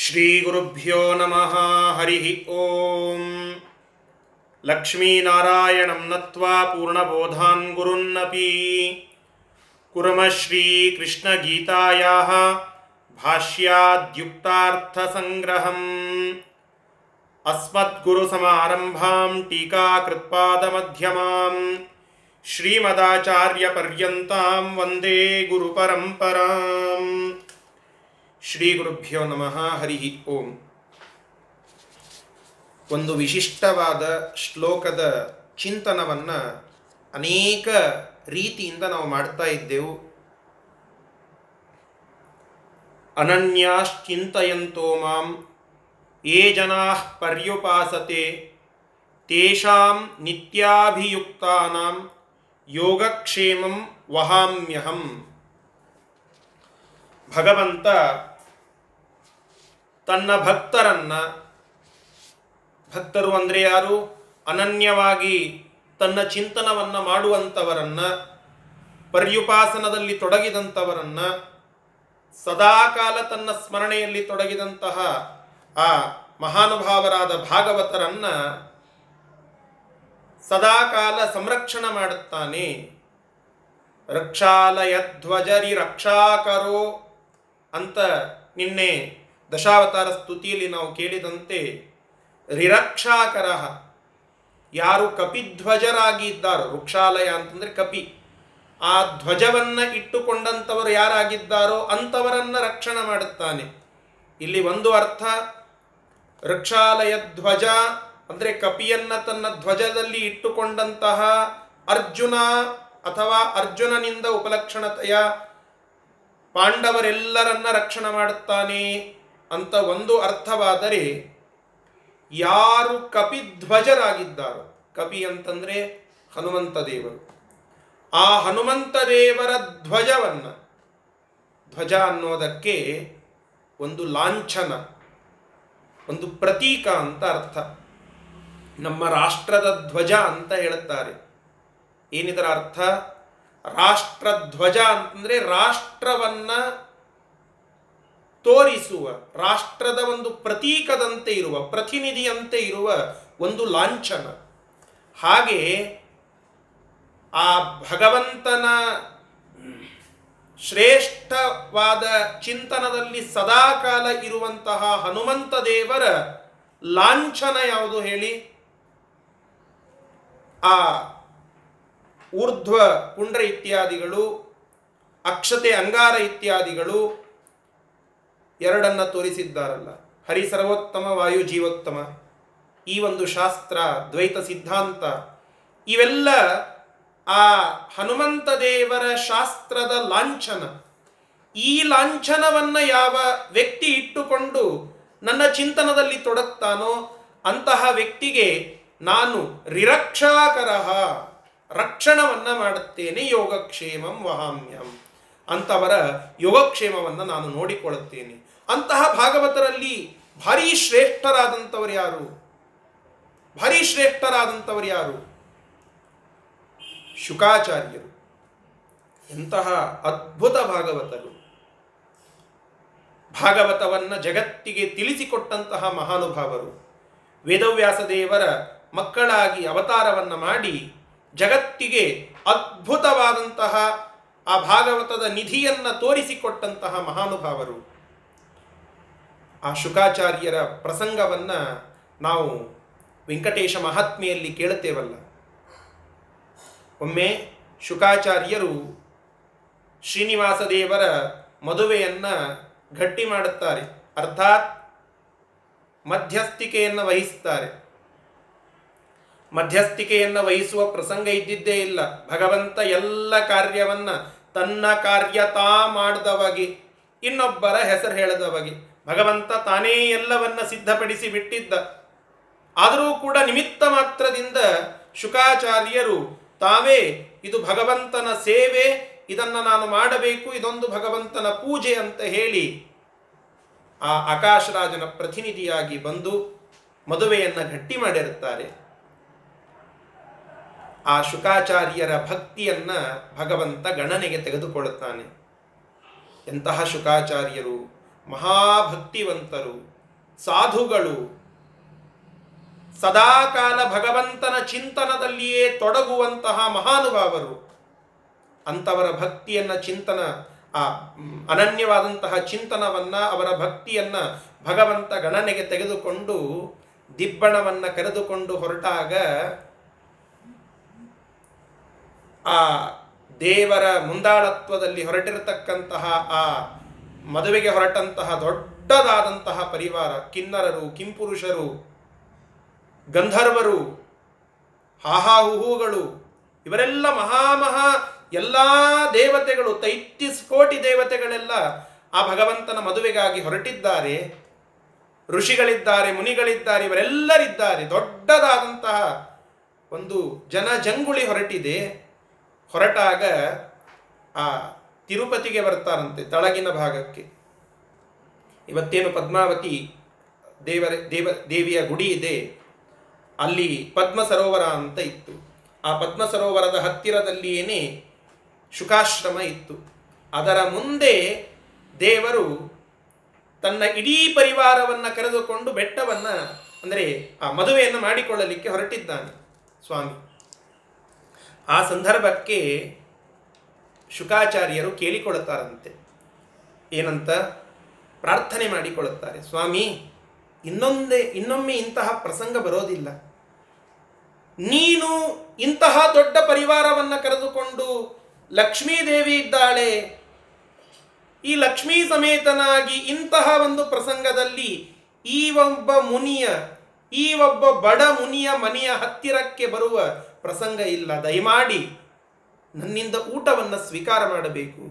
ಶ್ರೀಗುರುಭ್ಯೋ ನಮಃ ಹರಿ ಓಂ ಲಕ್ಷ್ಮೀನಾರಾಯಣಂ ನತ್ವಾ ಪೂರ್ಣಬೋಧಾನ್ ಗುರುನ್ನಪಿ ಕುರುಮ ಶ್ರೀಕೃಷ್ಣಗೀತಾಯಾಃ ಭಾಷ್ಯಾದ್ಯುಕ್ತಾರ್ಥಸಂಗ್ರಹಂ ಅಸ್ಮದ್ಗುರುಸಮಾರಂಭಾಂ ಟೀಕಾಕೃತ್ಪಾದಮಧ್ಯಮಾಂ ಶ್ರೀಮದಾಚಾರ್ಯಪರ್ಯಂತಾಂ ವಂದೇ ಗುರುಪರಂಪರಾಂ. ಶ್ರೀ ಗುರುಭ್ಯೋ ನಮಃ ಹರಿ ಓಂ. ಒಂದು ವಿಶಿಷ್ಟವಾದ ಶ್ಲೋಕದ ಚಿಂತನವನ್ನು ಅನೇಕ ರೀತಿಯಿಂದ ನಾವು ಮಾಡ್ತಾ ಇದ್ದೆವು. ಅನನ್ಯಾಶ್ಚಿಂತಯಂತೋ ಮಾಂ ಯೇ ಜನಾಃ ಪರ್ಯುಪಾಸತೆ ತೇಷಾಂ ನಿತ್ಯಾಭಿಯುಕ್ತಾನಾಂ ಯೋಗಕ್ಷೇಮಂ ವಹಾಮ್ಯಹಂ. ಭಗವಂತ ತನ್ನ ಭಕ್ತರನ್ನು, ಭಕ್ತರು ಅಂದರೆ ಯಾರು, ಅನನ್ಯವಾಗಿ ತನ್ನ ಚಿಂತನವನ್ನು ಮಾಡುವಂಥವರನ್ನು, ಪರ್ಯುಪಾಸನದಲ್ಲಿ ತೊಡಗಿದಂಥವರನ್ನು, ಸದಾಕಾಲ ತನ್ನ ಸ್ಮರಣೆಯಲ್ಲಿ ತೊಡಗಿದಂತಹ ಆ ಮಹಾನುಭಾವರಾದ ಭಾಗವತರನ್ನು ಸದಾಕಾಲ ಸಂರಕ್ಷಣೆ ಮಾಡುತ್ತಾನೆ. ರಕ್ಷಾಲಯಧ್ವಜರಿ ರಕ್ಷಾಕರೋ ಅಂತ ನಿನ್ನೆ ದಶಾವತಾರ ಸ್ತುತಿಯಲ್ಲಿ ನಾವು ಕೇಳಿದಂತೆ, ರಿರಕ್ಷಾಕರ ಯಾರು ಕಪಿಧ್ವಜರಾಗಿ ಇದ್ದಾರೋ, ವೃಕ್ಷಾಲಯ ಅಂತಂದರೆ ಕಪಿ, ಆ ಧ್ವಜವನ್ನು ಇಟ್ಟುಕೊಂಡಂಥವರು ಯಾರಾಗಿದ್ದಾರೋ ಅಂಥವರನ್ನು ರಕ್ಷಣೆ ಮಾಡುತ್ತಾನೆ. ಇಲ್ಲಿ ಒಂದು ಅರ್ಥ, ವೃಕ್ಷಾಲಯ ಧ್ವಜ ಅಂದರೆ ಕಪಿಯನ್ನು ತನ್ನ ಧ್ವಜದಲ್ಲಿ ಇಟ್ಟುಕೊಂಡಂತಹ ಅರ್ಜುನ ಅಥವಾ ಅರ್ಜುನನಿಂದ ಉಪಲಕ್ಷಣತೆಯ ಪಾಂಡವರೆಲ್ಲರನ್ನ ರಕ್ಷಣೆ ಮಾಡುತ್ತಾನೆ ಅಂತ ಒಂದು ಅರ್ಥವಾದರೆ, ಯಾರು ಕಪಿಧ್ವಜರಾಗಿದ್ದಾರೋ, ಕಪಿ ಅಂತಂದರೆ ಹನುಮಂತ ದೇವರು, ಆ ಹನುಮಂತ ದೇವರ ಧ್ವಜವನ್ನು, ಧ್ವಜ ಅನ್ನೋದಕ್ಕೆ ಒಂದು ಲಾಂಛನ, ಒಂದು ಪ್ರತೀಕ ಅಂತ ಅರ್ಥ. ನಮ್ಮ ರಾಷ್ಟ್ರದ ಧ್ವಜ ಅಂತ ಹೇಳುತ್ತಾರೆ. ಏನಿದರ ಅರ್ಥ? ರಾಷ್ಟ್ರಧ್ವಜ ಅಂತಂದರೆ ರಾಷ್ಟ್ರವನ್ನು ತೋರಿಸುವ, ರಾಷ್ಟ್ರದ ಒಂದು ಪ್ರತೀಕದಂತೆ ಇರುವ, ಪ್ರತಿನಿಧಿಯಂತೆ ಇರುವ ಒಂದು ಲಾಂಛನ. ಹಾಗೆ ಆ ಭಗವಂತನ ಶ್ರೇಷ್ಠವಾದ ಚಿಂತನದಲ್ಲಿ ಸದಾಕಾಲ ಇರುವಂತಹ ಹನುಮಂತ ದೇವರ ಲಾಂಛನ ಯಾವುದು ಹೇಳಿ? ಆ ಊರ್ಧ್ವ ಪುಂಡ್ರ ಇತ್ಯಾದಿಗಳು, ಅಕ್ಷತೆ ಅಂಗಾರ ಇತ್ಯಾದಿಗಳು ಎರಡನ್ನು ತೋರಿಸಿದ್ದಾರಲ್ಲ. ಹರಿ ಸರ್ವೋತ್ತಮ, ವಾಯು ಜೀವೋತ್ತಮ, ಈ ಒಂದು ಶಾಸ್ತ್ರ, ದ್ವೈತ ಸಿದ್ಧಾಂತ, ಇವೆಲ್ಲ ಆ ಹನುಮಂತ ದೇವರ ಶಾಸ್ತ್ರದ ಲಾಂಛನ. ಈ ಲಾಂಛನವನ್ನು ಯಾವ ವ್ಯಕ್ತಿ ಇಟ್ಟುಕೊಂಡು ನನ್ನ ಚಿಂತನದಲ್ಲಿ ತೊಡಗ್ತಾನೋ ಅಂತಹ ವ್ಯಕ್ತಿಗೆ ನಾನು ರಿರಕ್ಷಾಕರಃ, ರಕ್ಷಣವನ್ನು ಮಾಡುತ್ತೇನೆ, ಯೋಗಕ್ಷೇಮಂ ವಹಾಮ್ಯಂ, ಅಂತವರ ಯೋಗಕ್ಷೇಮವನ್ನು ನಾನು ನೋಡಿಕೊಳ್ಳುತ್ತೇನೆ. ಅಂತಹ ಭಾಗವತರಲ್ಲಿ ಭಾರೀ ಶ್ರೇಷ್ಠರಾದಂಥವರು ಯಾರು? ಶುಕಾಚಾರ್ಯರು. ಎಂತಹ ಅದ್ಭುತ ಭಾಗವತರು, ಭಾಗವತವನ್ನು ಜಗತ್ತಿಗೆ ತಿಳಿಸಿಕೊಟ್ಟಂತಹ ಮಹಾನುಭಾವರು. ವೇದವ್ಯಾಸ ದೇವರ ಮಕ್ಕಳಾಗಿ ಅವತಾರವನ್ನು ಮಾಡಿ ಜಗತ್ತಿಗೆ ಅದ್ಭುತವಾದಂತಹ ಆ ಭಾಗವತದ ನಿಧಿಯನ್ನು ತೋರಿಸಿಕೊಟ್ಟಂತಹ ಮಹಾನುಭಾವರು. ಆ ಶುಕಾಚಾರ್ಯರ ಪ್ರಸಂಗವನ್ನು ನಾವು ವೆಂಕಟೇಶ ಮಹಾತ್ಮೆಯಲ್ಲಿ ಕೇಳುತ್ತೇವಲ್ಲ. ಒಮ್ಮೆ ಶುಕಾಚಾರ್ಯರು ಶ್ರೀನಿವಾಸ ದೇವರ ಮದುವೆಯನ್ನು ಗಟ್ಟಿ ಮಾಡುತ್ತಾರೆ, ಅರ್ಥಾತ್ ಮಧ್ಯಸ್ಥಿಕೆಯನ್ನು ವಹಿಸ್ತಾರೆ. ಮಧ್ಯಸ್ಥಿಕೆಯನ್ನು ವಹಿಸುವ ಪ್ರಸಂಗ ಇದ್ದಿದ್ದೇ ಇಲ್ಲ. ಭಗವಂತ ಎಲ್ಲ ಕಾರ್ಯವನ್ನು ತನ್ನ ಕಾರ್ಯ ತಾ ಮಾಡಿದವಗೆ, ಇನ್ನೊಬ್ಬರ ಹೆಸರು ಹೇಳದವಗೆ, ಭಗವಂತ ತಾನೇ ಎಲ್ಲವನ್ನ ಸಿದ್ಧಪಡಿಸಿ ಬಿಟ್ಟಿದ್ದ. ಆದರೂ ಕೂಡ ನಿಮಿತ್ತ ಮಾತ್ರದಿಂದ ಶುಕಾಚಾರ್ಯರು ತಾವೇ ಇದು ಭಗವಂತನ ಸೇವೆ, ಇದನ್ನು ನಾನು ಮಾಡಬೇಕು, ಇದೊಂದು ಭಗವಂತನ ಪೂಜೆ ಅಂತ ಹೇಳಿ ಆ ಆಕಾಶರಾಜನ ಪ್ರತಿನಿಧಿಯಾಗಿ ಬಂದು ಮದುವೆಯನ್ನು ಗಟ್ಟಿ ಮಾಡಿರುತ್ತಾರೆ. ಆ ಶುಕಾಚಾರ್ಯರ ಭಕ್ತಿಯನ್ನು ಭಗವಂತ ಗಣನೆಗೆ ತೆಗೆದುಕೊಳ್ಳುತ್ತಾನೆ. ಎಂತಹ ಶುಕಾಚಾರ್ಯರು, ಮಹಾಭಕ್ತಿವಂತರು, ಸಾಧುಗಳು, ಸದಾಕಾಲ ಭಗವಂತನ ಚಿಂತನದಲ್ಲಿಯೇ ತೊಡಗುವಂತಹ ಮಹಾನುಭಾವರು. ಅಂಥವರ ಭಕ್ತಿಯನ್ನು, ಚಿಂತನ, ಆ ಅನನ್ಯವಾದಂತಹ ಚಿಂತನವನ್ನು, ಅವರ ಭಕ್ತಿಯನ್ನು ಭಗವಂತ ಗಣನೆಗೆ ತೆಗೆದುಕೊಂಡು ದಿಬ್ಬಣವನ್ನು ಕರೆದುಕೊಂಡು ಹೊರಟಾಗ ಆ ದೇವರ ಮುಂದಾಳತ್ವದಲ್ಲಿ ಹೊರಟಿರತಕ್ಕಂತಹ ಆ ಮದುವೆಗೆ ಹೊರಟಂತಹ ದೊಡ್ಡದಾದಂತಹ ಪರಿವಾರ, ಕಿನ್ನರರು, ಕಿಂಪುರುಷರು, ಗಂಧರ್ವರು, ಹಾಹಾಹುಹೂಗಳು, ಇವರೆಲ್ಲ ಮಹಾ ಎಲ್ಲ ದೇವತೆಗಳು, 33 ಕೋಟಿ ದೇವತೆಗಳೆಲ್ಲ ಆ ಭಗವಂತನ ಮದುವೆಗಾಗಿ ಹೊರಟಿದ್ದಾರೆ. ಋಷಿಗಳಿದ್ದಾರೆ, ಮುನಿಗಳಿದ್ದಾರೆ, ಇವರೆಲ್ಲರಿದ್ದಾರೆ. ದೊಡ್ಡದಾದಂತಹ ಒಂದು ಜನಜಂಗುಳಿ ಹೊರಟಿದೆ. ಹೊರಟಾಗ ಆ ತಿರುಪತಿಗೆ ಬರ್ತಾರಂತೆ, ತಳಗಿನ ಭಾಗಕ್ಕೆ. ಇವತ್ತೇನು ಪದ್ಮಾವತಿ ದೇವಿಯ ಗುಡಿ ಇದೆ, ಅಲ್ಲಿ ಪದ್ಮ ಸರೋವರ ಅಂತ ಇತ್ತು. ಆ ಪದ್ಮ ಸರೋವರದ ಹತ್ತಿರದಲ್ಲಿಯೇ ಶುಕಾಶ್ರಮ ಇತ್ತು. ಅದರ ಮುಂದೆ ದೇವರು ತನ್ನ ಇಡೀ ಪರಿವಾರವನ್ನು ಕರೆದುಕೊಂಡು ಬೆಟ್ಟವನ್ನು, ಅಂದರೆ ಆ ಮದುವೆಯನ್ನು ಮಾಡಿಕೊಳ್ಳಲಿಕ್ಕೆ ಹೊರಟಿದ್ದಾನೆ ಸ್ವಾಮಿ. ಆ ಸಂದರ್ಭಕ್ಕೆ ಶುಕಾಚಾರ್ಯರು ಕೇಳಿಕೊಳ್ಳುತ್ತಾರಂತೆ, ಏನಂತ ಪ್ರಾರ್ಥನೆ ಮಾಡಿಕೊಳ್ಳುತ್ತಾರೆ. ಸ್ವಾಮಿ, ಇನ್ನೊಮ್ಮೆ ಇಂತಹ ಪ್ರಸಂಗ ಬರೋದಿಲ್ಲ. ನೀನು ಇಂತಹ ದೊಡ್ಡ ಪರಿವಾರವನ್ನು ಕರೆದುಕೊಂಡು, ಲಕ್ಷ್ಮೀದೇವಿ ಇದ್ದಾಳೆ, ಈ ಲಕ್ಷ್ಮೀ ಸಮೇತನಾಗಿ ಇಂತಹ ಒಂದು ಪ್ರಸಂಗದಲ್ಲಿ ಈ ಒಬ್ಬ ಬಡ ಮುನಿಯ ಮನೆಯ ಹತ್ತಿರಕ್ಕೆ ಬರುವ ಪ್ರಸಂಗ ಇಲ್ಲ. ದಯಮಾಡಿ ನನ್ನಿಂದ ಊಟವನ್ನು ಸ್ವೀಕಾರ ಮಾಡಬೇಕು,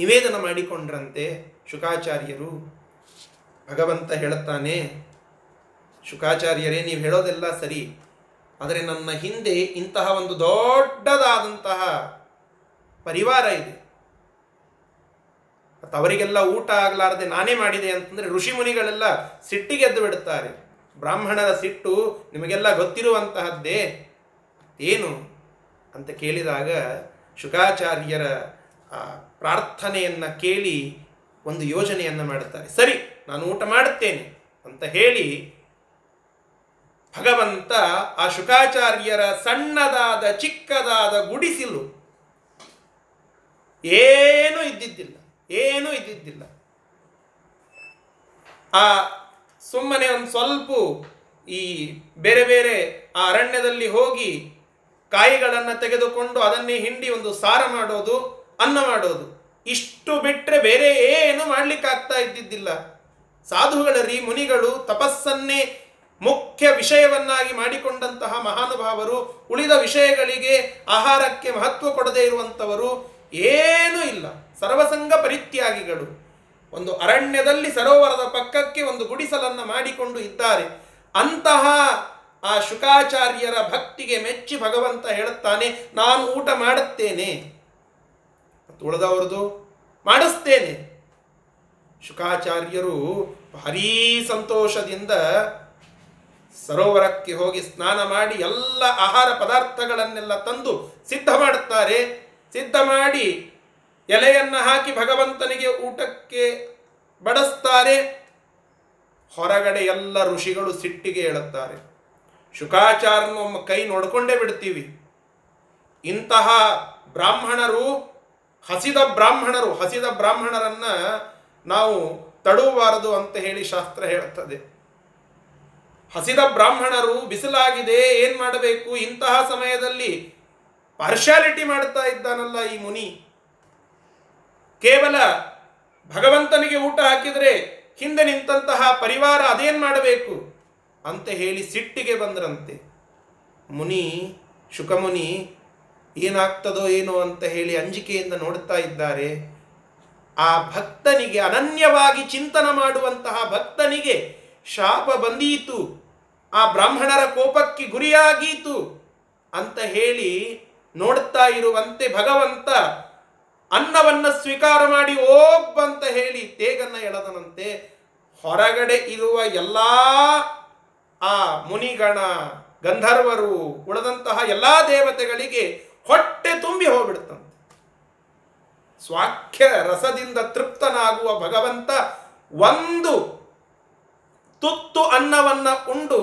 ನಿವೇದನ ಮಾಡಿಕೊಂಡ್ರಂತೆ ಶುಕಾಚಾರ್ಯರು. ಭಗವಂತ ಹೇಳುತ್ತಾನೆ, ಶುಕಾಚಾರ್ಯರೇ, ನೀವು ಹೇಳೋದೆಲ್ಲ ಸರಿ, ಆದರೆ ನನ್ನ ಹಿಂದೆ ಇಂತಹ ಒಂದು ದೊಡ್ಡದಾದಂತಹ ಪರಿವಾರ ಇದೆ, ಮತ್ತು ಅವರಿಗೆಲ್ಲ ಊಟ ಆಗಲಾರದೆ ನಾನೇ ಮಾಡಿದೆ ಅಂತಂದರೆ ಋಷಿಮುನಿಗಳೆಲ್ಲ ಸಿಟ್ಟಿಗೆದ್ದು ಬಿಡುತ್ತಾರೆ. ಬ್ರಾಹ್ಮಣರ ಸಿಟ್ಟು ನಿಮಗೆಲ್ಲ ಗೊತ್ತಿರುವಂತಹದ್ದೇ, ಏನು ಅಂತ ಕೇಳಿದಾಗ ಶುಕಾಚಾರ್ಯರ ಪ್ರಾರ್ಥನೆಯನ್ನು ಕೇಳಿ ಒಂದು ಯೋಜನೆಯನ್ನು ಮಾಡುತ್ತಾರೆ. ಸರಿ, ನಾನು ಊಟ ಮಾಡುತ್ತೇನೆ ಅಂತ ಹೇಳಿ ಭಗವಂತ ಆ ಶುಕಾಚಾರ್ಯರ ಸಣ್ಣದಾದ ಚಿಕ್ಕದಾದ ಗುಡಿಸಿಲು, ಏನೂ ಇದ್ದಿದ್ದಿಲ್ಲ, ಆ ಸುಮ್ಮನೆ ಒಂದು ಸ್ವಲ್ಪ ಈ ಬೇರೆ ಬೇರೆ ಆ ಅರಣ್ಯದಲ್ಲಿ ಹೋಗಿ ಕಾಯಿಗಳನ್ನು ತೆಗೆದುಕೊಂಡು ಅದನ್ನೇ ಹಿಂಡಿ ಒಂದು ಸಾರ ಮಾಡೋದು, ಅನ್ನ ಮಾಡೋದು, ಇಷ್ಟು ಬಿಟ್ಟರೆ ಬೇರೆ ಏನು ಮಾಡಲಿಕ್ಕಾಗ್ತಾ ಇದ್ದಿದ್ದಿಲ್ಲ. ಸಾಧುಗಳ ಮುನಿಗಳು ತಪಸ್ಸನ್ನೇ ಮುಖ್ಯ ವಿಷಯವನ್ನಾಗಿ ಮಾಡಿಕೊಂಡಂತಹ ಮಹಾನುಭಾವರು, ಉಳಿದ ವಿಷಯಗಳಿಗೆ, ಆಹಾರಕ್ಕೆ ಮಹತ್ವ ಕೊಡದೇ ಇರುವಂಥವರು, ಏನೂ ಇಲ್ಲ, ಸರ್ವಸಂಗ ಪರಿತ್ಯಾಗಿಗಳು. ಒಂದು ಅರಣ್ಯದಲ್ಲಿ ಸರೋವರದ ಪಕ್ಕಕ್ಕೆ ಒಂದು ಗುಡಿಸಲನ್ನು ಮಾಡಿಕೊಂಡು ಇದ್ದಾರೆ. ಅಂತಹ ಆ ಶುಕಾಚಾರ್ಯರ ಭಕ್ತಿಗೆ ಮೆಚ್ಚಿ ಭಗವಂತ ಹೇಳುತ್ತಾನೆ, ನಾನು ಊಟ ಮಾಡುತ್ತೇನೆ, ಉಳಿದವ್ರದ್ದು ಮಾಡಿಸ್ತೇನೆ. ಶುಕಾಚಾರ್ಯರು ಭಾರೀ ಸಂತೋಷದಿಂದ ಸರೋವರಕ್ಕೆ ಹೋಗಿ ಸ್ನಾನ ಮಾಡಿ ಎಲ್ಲ ಆಹಾರ ಪದಾರ್ಥಗಳನ್ನೆಲ್ಲ ತಂದು ಸಿದ್ಧ ಮಾಡುತ್ತಾರೆ. ಸಿದ್ಧ ಮಾಡಿ ಎಲೆಯನ್ನು ಹಾಕಿ ಭಗವಂತನಿಗೆ ಊಟಕ್ಕೆ ಬಡಿಸ್ತಾರೆ. ಹೊರಗಡೆ ಎಲ್ಲ ಋಷಿಗಳು ಸಿಟ್ಟಿಗೆ ಹೇಳುತ್ತಾರೆ, ಶುಕಾಚಾರ್ಯನೊಮ್ಮ ಕೈ ನೋಡಿಕೊಂಡೇ ಬಿಡ್ತೀವಿ, ಇಂತಹ ಬ್ರಾಹ್ಮಣರು, ಹಸಿದ ಬ್ರಾಹ್ಮಣರನ್ನು ನಾವು ತಡವಬಾರದು ಅಂತ ಹೇಳಿ ಶಾಸ್ತ್ರ ಹೇಳುತ್ತದೆ. ಹಸಿದ ಬ್ರಾಹ್ಮಣರು, ಬಿಸಿಲಾಗಿದೆ, ಏನು ಮಾಡಬೇಕು, ಇಂತಹ ಸಮಯದಲ್ಲಿ ಪಾರ್ಶಾಲಿಟಿ ಮಾಡ್ತಾ ಇದ್ದಾನಲ್ಲ ಈ ಮುನಿ. ಕೇವಲ ಭಗವಂತನಿಗೆ ಊಟ ಹಾಕಿದರೆ ಹಿಂದೆ ನಿಂತಹ ಪರಿವಾರ ಅದೇನು ಮಾಡಬೇಕು ಅಂತ ಹೇಳಿ ಸಿಟ್ಟಿಗೆ ಬಂದ್ರಂತೆ. ಶುಕಮುನಿ ಏನಾಗ್ತದೋ ಏನೋ ಅಂತ ಹೇಳಿ ಅಂಜಿಕೆಯಿಂದ ನೋಡ್ತಾ ಇದ್ದಾರೆ. ಆ ಭಕ್ತನಿಗೆ, ಅನನ್ಯವಾಗಿ ಚಿಂತನ ಮಾಡುವಂತಹ ಭಕ್ತನಿಗೆ ಶಾಪ ಬಂದೀತು, ಆ ಬ್ರಾಹ್ಮಣರ ಕೋಪಕ್ಕೆ ಗುರಿಯಾಗೀತು ಅಂತ ಹೇಳಿ ನೋಡ್ತಾ ಇರುವಂತೆ ಭಗವಂತ ಅನ್ನವನ್ನು ಸ್ವೀಕಾರ ಮಾಡಿ ಓಬ್ಬಂತ ಹೇಳಿ ತೇಗನ್ನು ಎಳೆದನಂತೆ. ಹೊರಗಡೆ ಇರುವ ಎಲ್ಲ ಆ ಮುನಿಗಣ, ಗಂಧರ್ವರು, ಉಳಿದಂತಹ ಎಲ್ಲ ದೇವತೆಗಳಿಗೆ ಹೊಟ್ಟೆ ತುಂಬಿ ಹೋಗ್ಬಿಡ್ತಂತೆ. ಸ್ವಾಖ್ಯ ರಸದಿಂದ ತೃಪ್ತನಾಗುವ ಭಗವಂತ ಒಂದು ತುತ್ತು ಅನ್ನವನ್ನು ಉಂಡು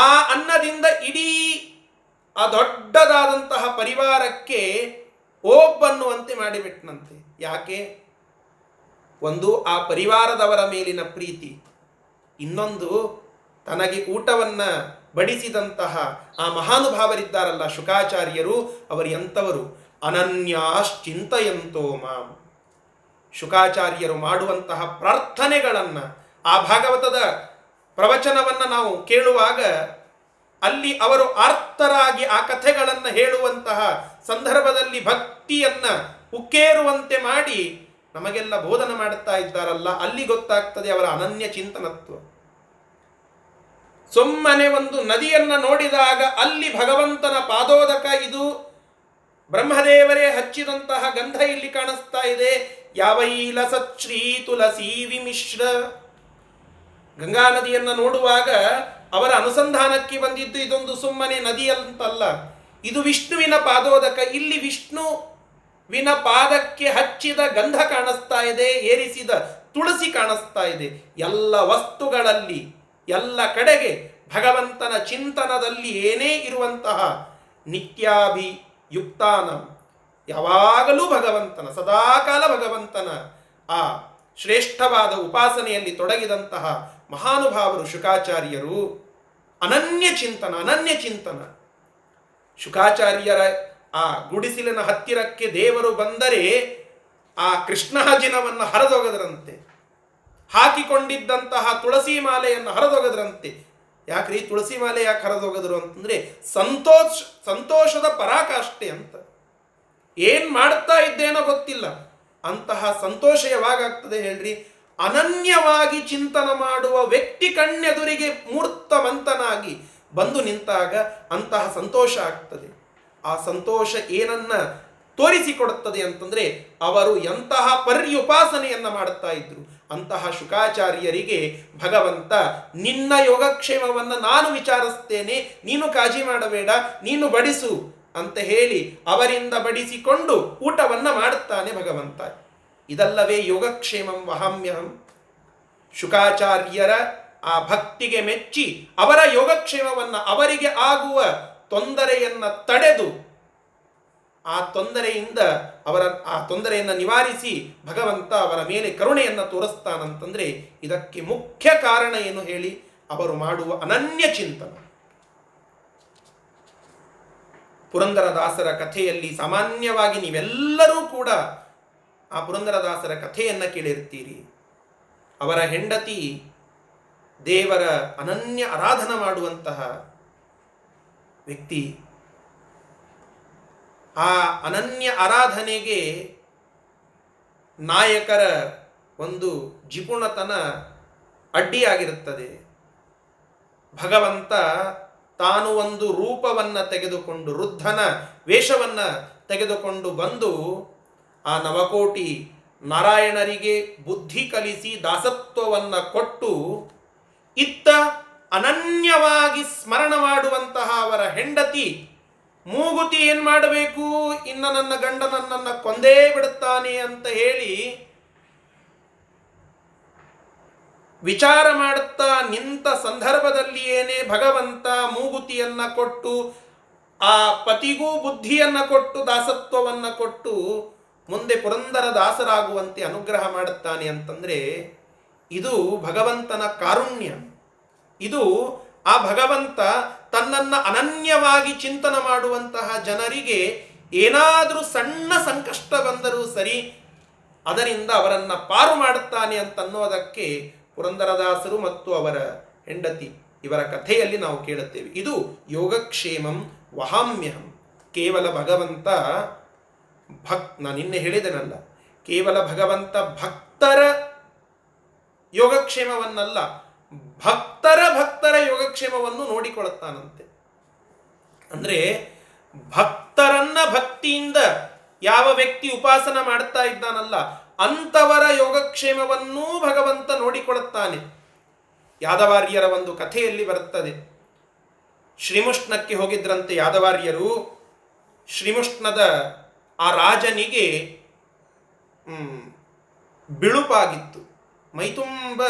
ಆ ಅನ್ನದಿಂದ ಇಡೀ ಆ ದೊಡ್ಡದಾದಂತಹ ಪರಿವಾರಕ್ಕೆ ಓಬ್ಬನ್ನುವಂತೆ ಮಾಡಿಬಿಟ್ಟನಂತೆ. ಯಾಕೆ? ಒಂದು ಆ ಪರಿವಾರದವರ ಮೇಲಿನ ಪ್ರೀತಿ, ಇನ್ನೊಂದು ತನಗೆ ಊಟವನ್ನು ಬಡಿಸಿದಂತಹ ಆ ಮಹಾನುಭಾವರಿದ್ದಾರಲ್ಲ ಶುಕಾಚಾರ್ಯರು, ಅವರು ಎಂಥವರು? ಅನನ್ಯಾಶ್ಚಿಂತೆಯಂತೋ ಮಾಂ. ಶುಕಾಚಾರ್ಯರು ಮಾಡುವಂತಹ ಪ್ರಾರ್ಥನೆಗಳನ್ನು, ಆ ಭಾಗವತದ ಪ್ರವಚನವನ್ನು ನಾವು ಕೇಳುವಾಗ ಅಲ್ಲಿ ಅವರು ಆರ್ತರಾಗಿ ಆ ಕಥೆಗಳನ್ನು ಹೇಳುವಂತಹ ಸಂದರ್ಭದಲ್ಲಿ ಭಕ್ತಿಯನ್ನು ಉಕ್ಕೇರುವಂತೆ ಮಾಡಿ ನಮಗೆಲ್ಲ ಬೋಧನೆ ಮಾಡುತ್ತಾ ಇದ್ದಾರಲ್ಲ, ಅಲ್ಲಿ ಗೊತ್ತಾಗ್ತದೆ ಅವರ ಅನನ್ಯ ಚಿಂತನತ್ವ. ಸುಮ್ಮನೆ ಒಂದು ನದಿಯನ್ನು ನೋಡಿದಾಗ ಅಲ್ಲಿ ಭಗವಂತನ ಪಾದೋದಕ, ಇದು ಬ್ರಹ್ಮದೇವರೇ ಹಚ್ಚಿದಂತಹ ಗಂಧ ಇಲ್ಲಿ ಕಾಣಿಸ್ತಾ ಇದೆ. ಯಾವೈಲ ಸಚ್ರೀ ತುಲಸೀ ವಿಮಿಶ್ರ. ಗಂಗಾ ನದಿಯನ್ನು ನೋಡುವಾಗ ಅವರ ಅನುಸಂಧಾನಕ್ಕೆ ಬಂದಿದ್ದು ಇದೊಂದು ಸುಮ್ಮನೆ ನದಿಯಂತಲ್ಲ, ಇದು ವಿಷ್ಣುವಿನ ಪಾದೋದಕ. ಇಲ್ಲಿ ವಿಷ್ಣುವಿನ ಪಾದಕ್ಕೆ ಹಚ್ಚಿದ ಗಂಧ ಕಾಣಿಸ್ತಾ ಇದೆ, ಏರಿಸಿದ ತುಳಸಿ ಕಾಣಿಸ್ತಾ ಇದೆ. ಎಲ್ಲ ವಸ್ತುಗಳಲ್ಲಿ, ಎಲ್ಲ ಕಡೆಗೆ ಭಗವಂತನ ಚಿಂತನದಲ್ಲಿ ಏನೇ ಇರುವಂತಹ ನಿತ್ಯಾಭಿಯುಕ್ತಾನ, ಯಾವಾಗಲೂ ಭಗವಂತನ, ಸದಾಕಾಲ ಭಗವಂತನ ಆ ಶ್ರೇಷ್ಠವಾದ ಉಪಾಸನೆಯಲ್ಲಿ ತೊಡಗಿದಂತಹ ಮಹಾನುಭಾವರು ಶುಕಾಚಾರ್ಯರು ಅನನ್ಯ ಚಿಂತನ. ಶುಕಾಚಾರ್ಯರ ಆ ಗುಡಿಸಿಲಿನ ಹತ್ತಿರಕ್ಕೆ ದೇವರು ಬಂದರೆ ಆ ಕೃಷ್ಣಾಜಿನವನ್ನು ಹರಿದೊಗೆದರಂತೆ, ಹಾಕಿಕೊಂಡಿದ್ದಂತಹ ತುಳಸಿ ಮಾಲೆಯನ್ನು ಹರಿದೊಗೆದರಂತೆ. ಯಾಕ್ರೀ ತುಳಸಿ ಮಾಲೆ ಯಾಕೆ ಹರಿದೊಗೆದರು ಅಂತಂದರೆ ಸಂತೋಷದ ಪರಾಕಾಷ್ಠೆ ಅಂತ. ಏನು ಮಾಡ್ತಾ ಇದ್ದೇನೋ ಗೊತ್ತಿಲ್ಲ, ಅಂತಹ ಸಂತೋಷ ಯಾವಾಗ್ತದೆ ಹೇಳ್ರಿ? ಅನನ್ಯವಾಗಿ ಚಿಂತನ ಮಾಡುವ ವ್ಯಕ್ತಿ ಕಣ್ಣೆದುರಿಗೆ ಮೂರ್ತಮಂತನಾಗಿ ಬಂದು ನಿಂತಾಗ ಅಂತಹ ಸಂತೋಷ ಆಗ್ತದೆ. ಆ ಸಂತೋಷ ಏನನ್ನ ತೋರಿಸಿಕೊಡುತ್ತದೆ ಅಂತಂದರೆ ಅವರು ಎಂತಹ ಪರ್ಯುಪಾಸನೆಯನ್ನು ಮಾಡುತ್ತಾ ಇದ್ರು. ಅಂತಹ ಶುಕಾಚಾರ್ಯರಿಗೆ ಭಗವಂತ ನಿನ್ನ ಯೋಗಕ್ಷೇಮವನ್ನು ನಾನು ವಿಚಾರಿಸ್ತೇನೆ, ನೀನು ಕಾಜಿ ಮಾಡಬೇಡ, ನೀನು ಬಡಿಸು ಅಂತ ಹೇಳಿ ಅವರಿಂದ ಬಡಿಸಿಕೊಂಡು ಊಟವನ್ನು ಮಾಡುತ್ತಾನೆ ಭಗವಂತ. ಇದಲ್ಲವೇ ಯೋಗಕ್ಷೇಮಂ ವಹಾಮ್ಯಹಂ. ಶುಕಾಚಾರ್ಯರ ಆ ಭಕ್ತಿಗೆ ಮೆಚ್ಚಿ ಅವರ ಯೋಗಕ್ಷೇಮವನ್ನು, ಅವರಿಗೆ ಆಗುವ ತೊಂದರೆಯನ್ನು ತಡೆದು, ಆ ತೊಂದರೆಯನ್ನು ನಿವಾರಿಸಿ ಭಗವಂತ ಅವರ ಮೇಲೆ ಕರುಣೆಯನ್ನು ತೋರಿಸ್ತಾನಂತಂದರೆ ಇದಕ್ಕೆ ಮುಖ್ಯ ಕಾರಣ ಏನು ಹೇಳಿ? ಅವರು ಮಾಡುವ ಅನನ್ಯ ಚಿಂತನ. ಪುರಂದರದಾಸರ ಕಥೆಯಲ್ಲಿ ಸಾಮಾನ್ಯವಾಗಿ ನೀವೆಲ್ಲರೂ ಕೂಡ ಆ ಪುರಂದರದಾಸರ ಕಥೆಯನ್ನು ಕೇಳಿರ್ತೀರಿ. ಅವರ ಹೆಂಡತಿ ದೇವರ ಅನನ್ಯ ಆರಾಧನೆ ಮಾಡುವಂತಹ ವ್ಯಕ್ತಿ. ಆ ಅನನ್ಯ ಆರಾಧನೆಗೆ ನಾಯಕರ ಒಂದು ಜಿಪುಣತನ ಅಡ್ಡಿಯಾಗಿರುತ್ತದೆ. ಭಗವಂತ ತಾನು ಒಂದು ರೂಪವನ್ನು ತೆಗೆದುಕೊಂಡು, ರುದ್ಧನ ವೇಷವನ್ನು ತೆಗೆದುಕೊಂಡು ಬಂದು ಆ ನವಕೋಟಿ ನಾರಾಯಣರಿಗೆ ಬುದ್ಧಿ ಕಲಿಸಿ ದಾಸತ್ವವನ್ನು ಕೊಟ್ಟು, ಇತ್ತ ಅನನ್ಯವಾಗಿ ಸ್ಮರಣ ಮಾಡುವಂತಹ ಅವರ ಹೆಂಡತಿ ಮೂಗುತಿ ಏನು ಮಾಡಬೇಕು, ಇನ್ನು ನನ್ನ ಗಂಡ ನನ್ನನ್ನು ಕೊಂದೇ ಬಿಡುತ್ತಾನೆ ಅಂತ ಹೇಳಿ ವಿಚಾರ ಮಾಡುತ್ತಾ ನಿಂತ ಸಂದರ್ಭದಲ್ಲಿಯೇನೇ ಭಗವಂತ ಮೂಗುತಿಯನ್ನು ಕೊಟ್ಟು, ಆ ಪತಿಗೂ ಬುದ್ಧಿಯನ್ನು ಕೊಟ್ಟು, ದಾಸತ್ವವನ್ನು ಕೊಟ್ಟು ಮುಂದೆ ಪುರಂದರ ದಾಸರಾಗುವಂತೆ ಅನುಗ್ರಹ ಮಾಡುತ್ತಾನೆ ಅಂತಂದರೆ ಇದು ಭಗವಂತನ ಕಾರುಣ್ಯ. ಇದು ಆ ಭಗವಂತ ತನ್ನನ್ನು ಅನನ್ಯವಾಗಿ ಚಿಂತನೆ ಮಾಡುವಂತಹ ಜನರಿಗೆ ಏನಾದರೂ ಸಣ್ಣ ಸಂಕಷ್ಟ ಬಂದರೂ ಸರಿ ಅದರಿಂದ ಅವರನ್ನು ಪಾರು ಮಾಡುತ್ತಾನೆ ಅಂತನ್ನೋದಕ್ಕೆ ಪುರಂದರದಾಸರು ಮತ್ತು ಅವರ ಹೆಂಡತಿ ಇವರ ಕಥೆಯಲ್ಲಿ ನಾವು ಕೇಳುತ್ತೇವೆ. ಇದು ಯೋಗಕ್ಷೇಮಂ ವಹಾಮ್ಯಹಂ. ಕೇವಲ ಭಗವಂತ ನಾನು ನಿನ್ನೆ ಹೇಳಿದೆನಲ್ಲ, ಕೇವಲ ಭಗವಂತ ಭಕ್ತರ ಯೋಗಕ್ಷೇಮವನ್ನಲ್ಲ, ಭಕ್ತರ ಯೋಗಕ್ಷೇಮವನ್ನು ನೋಡಿಕೊಳ್ಳುತ್ತಾನಂತೆ. ಅಂದರೆ ಭಕ್ತರನ್ನ ಭಕ್ತಿಯಿಂದ ಯಾವ ವ್ಯಕ್ತಿ ಉಪಾಸನ ಮಾಡ್ತಾ ಇದ್ದಾನಲ್ಲ ಅಂಥವರ ಯೋಗಕ್ಷೇಮವನ್ನೂ ಭಗವಂತ ನೋಡಿಕೊಳ್ಳುತ್ತಾನೆ. ಯಾದವಾರ್ಯರ ಒಂದು ಕಥೆಯಲ್ಲಿ ಬರುತ್ತದೆ. ಶ್ರೀಮುಷ್ಣಕ್ಕೆ ಹೋಗಿದ್ರಂತೆ ಯಾದವಾರ್ಯರು. ಶ್ರೀಮುಷ್ಣದ ಆ ರಾಜನಿಗೆ ಬಿಳುಪಾಗಿತ್ತು, ಮೈತುಂಬ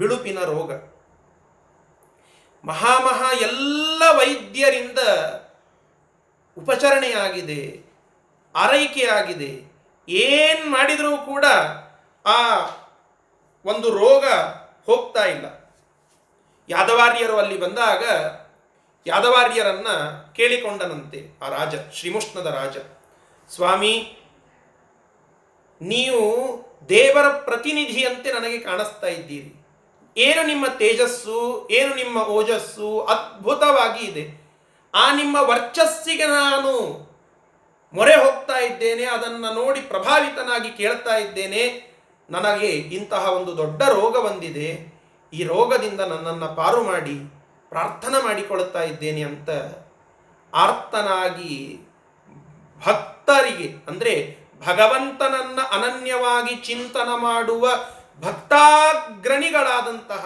ಬಿಳುಪಿನ ರೋಗ. ಮಹಾಮಹಾ ಎಲ್ಲ ವೈದ್ಯರಿಂದ ಉಪಚರಣೆಯಾಗಿದೆ, ಆರೈಕೆಯಾಗಿದೆ, ಏನು ಮಾಡಿದರೂ ಕೂಡ ಆ ಒಂದು ರೋಗ ಹೋಗ್ತಾ ಇಲ್ಲ. ಯಾದವಾರ್ಯರು ಅಲ್ಲಿ ಬಂದಾಗ ಯಾದವಾರ್ಯರನ್ನು ಕೇಳಿಕೊಂಡನಂತೆ ಆ ರಾಜ, ಶ್ರೀಮುಷ್ಣದ ರಾಜ, ಸ್ವಾಮಿ ನೀವು ದೇವರ ಪ್ರತಿನಿಧಿಯಂತೆ ನನಗೆ ಕಾಣಿಸ್ತಾ ಇದ್ದೀರಿ, ಏನು ನಿಮ್ಮ ತೇಜಸ್ಸು, ಏನು ನಿಮ್ಮ ಓಜಸ್ಸು ಅದ್ಭುತವಾಗಿ ಇದೆ, ಆ ನಿಮ್ಮ ವರ್ಚಸ್ಸಿಗೆ ನಾನು ಮೊರೆ ಹೋಗ್ತಾ ಇದ್ದೇನೆ, ಅದನ್ನು ನೋಡಿ ಪ್ರಭಾವಿತನಾಗಿ ಕೇಳ್ತಾ ಇದ್ದೇನೆ, ನನಗೆ ಇಂತಹ ಒಂದು ದೊಡ್ಡ ರೋಗ ಬಂದಿದೆ, ಈ ರೋಗದಿಂದ ನನ್ನನ್ನು ಪಾರು ಮಾಡಿ ಪ್ರಾರ್ಥನೆ ಮಾಡಿಕೊಳ್ಳುತ್ತಾ ಇದ್ದೇನೆ ಅಂತ ಆರ್ತನಾಗಿ ಭಕ್ತರಿಗೆ, ಅಂದರೆ ಭಗವಂತನನ್ನ ಅನನ್ಯವಾಗಿ ಚಿಂತನ ಮಾಡುವ ಭಕ್ತಾಗ್ರಣಿಗಳಾದಂತಹ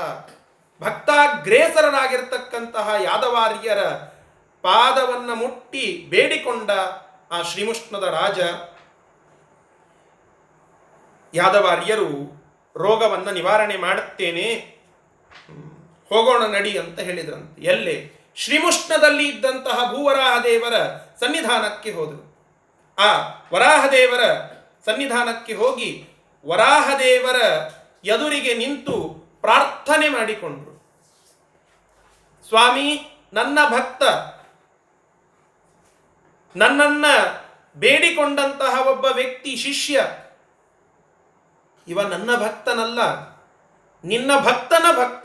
ಭಕ್ತಾಗ್ರೇಸರರಾಗಿರ್ತಕ್ಕಂತಹ ಯಾದವಾರ್ಯರ ಪಾದವನ್ನು ಮುಟ್ಟಿ ಬೇಡಿಕೊಂಡ ಆ ಶ್ರೀಮುಷ್ಣದ ರಾಜ. ಯಾದವಾರ್ಯರು ರೋಗವನ್ನು ನಿವಾರಣೆ ಮಾಡುತ್ತೇನೆ, ಹೋಗೋಣ ನಡಿ ಅಂತ ಹೇಳಿದ್ರಂತೆ. ಎಲ್ಲೇ ಶ್ರೀಮುಷ್ಣದಲ್ಲಿ ಇದ್ದಂತಹ ಭೂವರಾಹದೇವರ ಸನ್ನಿಧಾನಕ್ಕೆ ಹೋದರು. ಆ ವರಾಹದೇವರ ಸನ್ನಿಧಾನಕ್ಕೆ ಹೋಗಿ ವರಾಹದೇವರ ಎದುರಿಗೆ ನಿಂತು ಪ್ರಾರ್ಥನೆ ಮಾಡಿಕೊಂಡ್ರು. ಸ್ವಾಮಿ, ನನ್ನ ಭಕ್ತ ನನ್ನನ್ನು ಬೇಡಿಕೊಂಡಂತಹ ಒಬ್ಬ ವ್ಯಕ್ತಿ, ಶಿಷ್ಯ, ಇವ ನನ್ನ ಭಕ್ತನಲ್ಲ, ನಿನ್ನ ಭಕ್ತನ ಭಕ್ತ,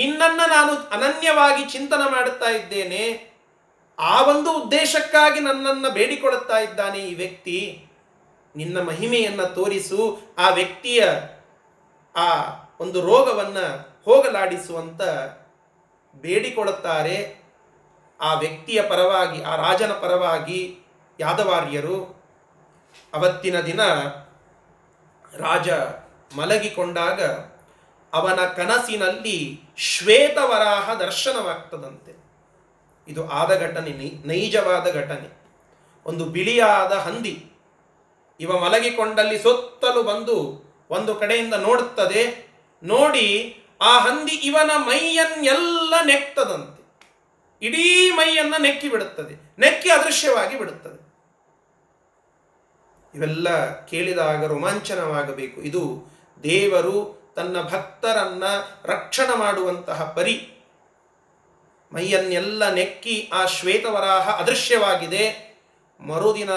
ನಿನ್ನನ್ನು ನಾನು ಅನನ್ಯವಾಗಿ ಚಿಂತನೆ ಮಾಡುತ್ತಾ ಇದ್ದೇನೆ, ಆ ಒಂದು ಉದ್ದೇಶಕ್ಕಾಗಿ ನನ್ನನ್ನು ಬೇಡಿಕೊಳ್ಳುತ್ತಾ ಇದ್ದಾನೆ ಈ ವ್ಯಕ್ತಿ, ನಿನ್ನ ಮಹಿಮೆಯನ್ನು ತೋರಿಸು, ಆ ವ್ಯಕ್ತಿಯ ಆ ಒಂದು ರೋಗವನ್ನು ಹೋಗಲಾಡಿಸುವಂತ ಬೇಡಿಕೊಳ್ಳುತ್ತಾರೆ. ಆ ವ್ಯಕ್ತಿಯ ಪರವಾಗಿ, ಆ ರಾಜನ ಪರವಾಗಿ ಯಾದವಾರ್ಯರು. ಅವತ್ತಿನ ದಿನ ರಾಜ ಮಲಗಿಕೊಂಡಾಗ ಅವನ ಕನಸಿನಲ್ಲಿ ಶ್ವೇತವರಾಹ ದರ್ಶನವಾಗ್ತದಂತೆ. ಇದು ಆದ ಘಟನೆ, ನೈಜವಾದ ಘಟನೆ. ಒಂದು ಬಿಳಿಯಾದ ಹಂದಿ ಇವ ಮಲಗಿಕೊಂಡಲ್ಲಿ ಸುತ್ತಲೂ ಬಂದು ಒಂದು ಕಡೆಯಿಂದ ನೋಡುತ್ತದೆ. ನೋಡಿ ಆ ಹಂದಿ ಇವನ ಮೈಯನ್ನೆಲ್ಲ ನೆಕ್ತದಂತೆ, ಇಡೀ ಮೈಯನ್ನು ನೆಕ್ಕಿ ಬಿಡುತ್ತದೆ, ನೆಕ್ಕಿ ಅದೃಶ್ಯವಾಗಿ ಬಿಡುತ್ತದೆ. ಇವೆಲ್ಲ ಕೇಳಿದಾಗ ರೋಮಾಂಚನವಾಗಬೇಕು. ಇದು ದೇವರು ತನ್ನ ಭಕ್ತರನ್ನ ರಕ್ಷಣೆ ಮಾಡುವಂತಹ ಪರಿ. ಮೈಯನ್ನೆಲ್ಲ ನೆಕ್ಕಿ ಆ ಶ್ವೇತವರಾಹ ಅದೃಶ್ಯವಾಗಿದೆ. ಮರುದಿನ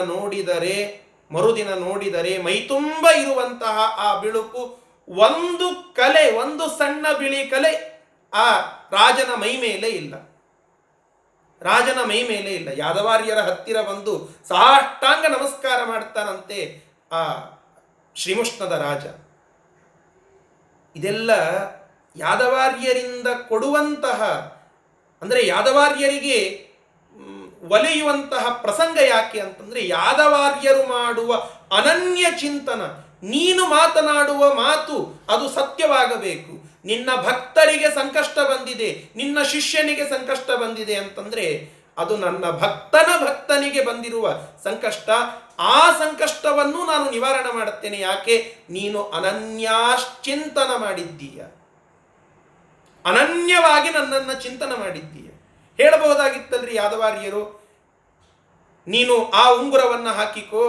ನೋಡಿದರೆ ಮೈತುಂಬ ಇರುವಂತಹ ಆ ಬಿಳುಪು ಒಂದು ಸಣ್ಣ ಬಿಳಿ ಕಲೆ ಆ ರಾಜನ ಮೈ ಮೇಲೆ ಇಲ್ಲ. ಯಾದವಾರ್ಯರ ಹತ್ತಿರ ಬಂದು ಸಾಷ್ಟಾಂಗ ನಮಸ್ಕಾರ ಮಾಡ್ತಾನಂತೆ ಆ ಶ್ರೀಮುಷ್ಣದ ರಾಜ. ಇದೆಲ್ಲ ಯಾದವಾರ್ಯರಿಂದ ಕೊಡುವಂತಹ, ಅಂದರೆ ಯಾದವಾರ್ಯರಿಗೆ ಒಲಿಯುವಂತಹ ಪ್ರಸಂಗ. ಯಾಕೆ ಅಂತಂದರೆ ಯಾದವಾರ್ಯರು ಮಾಡುವ ಅನನ್ಯ ಚಿಂತನ, ನೀನು ಮಾತನಾಡುವ ಮಾತು ಅದು ಸತ್ಯವಾಗಬೇಕು. ನಿನ್ನ ಭಕ್ತರಿಗೆ ಸಂಕಷ್ಟ ಬಂದಿದೆ, ನಿನ್ನ ಶಿಷ್ಯನಿಗೆ ಸಂಕಷ್ಟ ಬಂದಿದೆ ಅಂತಂದರೆ ಅದು ನನ್ನ ಭಕ್ತನ ಭಕ್ತನಿಗೆ ಬಂದಿರುವ ಸಂಕಷ್ಟ. ಆ ಸಂಕಷ್ಟವನ್ನು ನಾನು ನಿವಾರಣೆ ಮಾಡುತ್ತೇನೆ. ಯಾಕೆ? ನೀನು ಅನನ್ಯಾಶ್ಚಿಂತನ ಮಾಡಿದ್ದೀಯ, ಅನನ್ಯವಾಗಿ ನನ್ನನ್ನು ಚಿಂತನ ಮಾಡಿದ್ದೀಯ. ಹೇಳಬಹುದಾಗಿತ್ತಲ್ರಿ ಯಾದವಾರ್ಯರು, ನೀನು ಆ ಉಂಗುರವನ್ನು ಹಾಕಿಕೋ,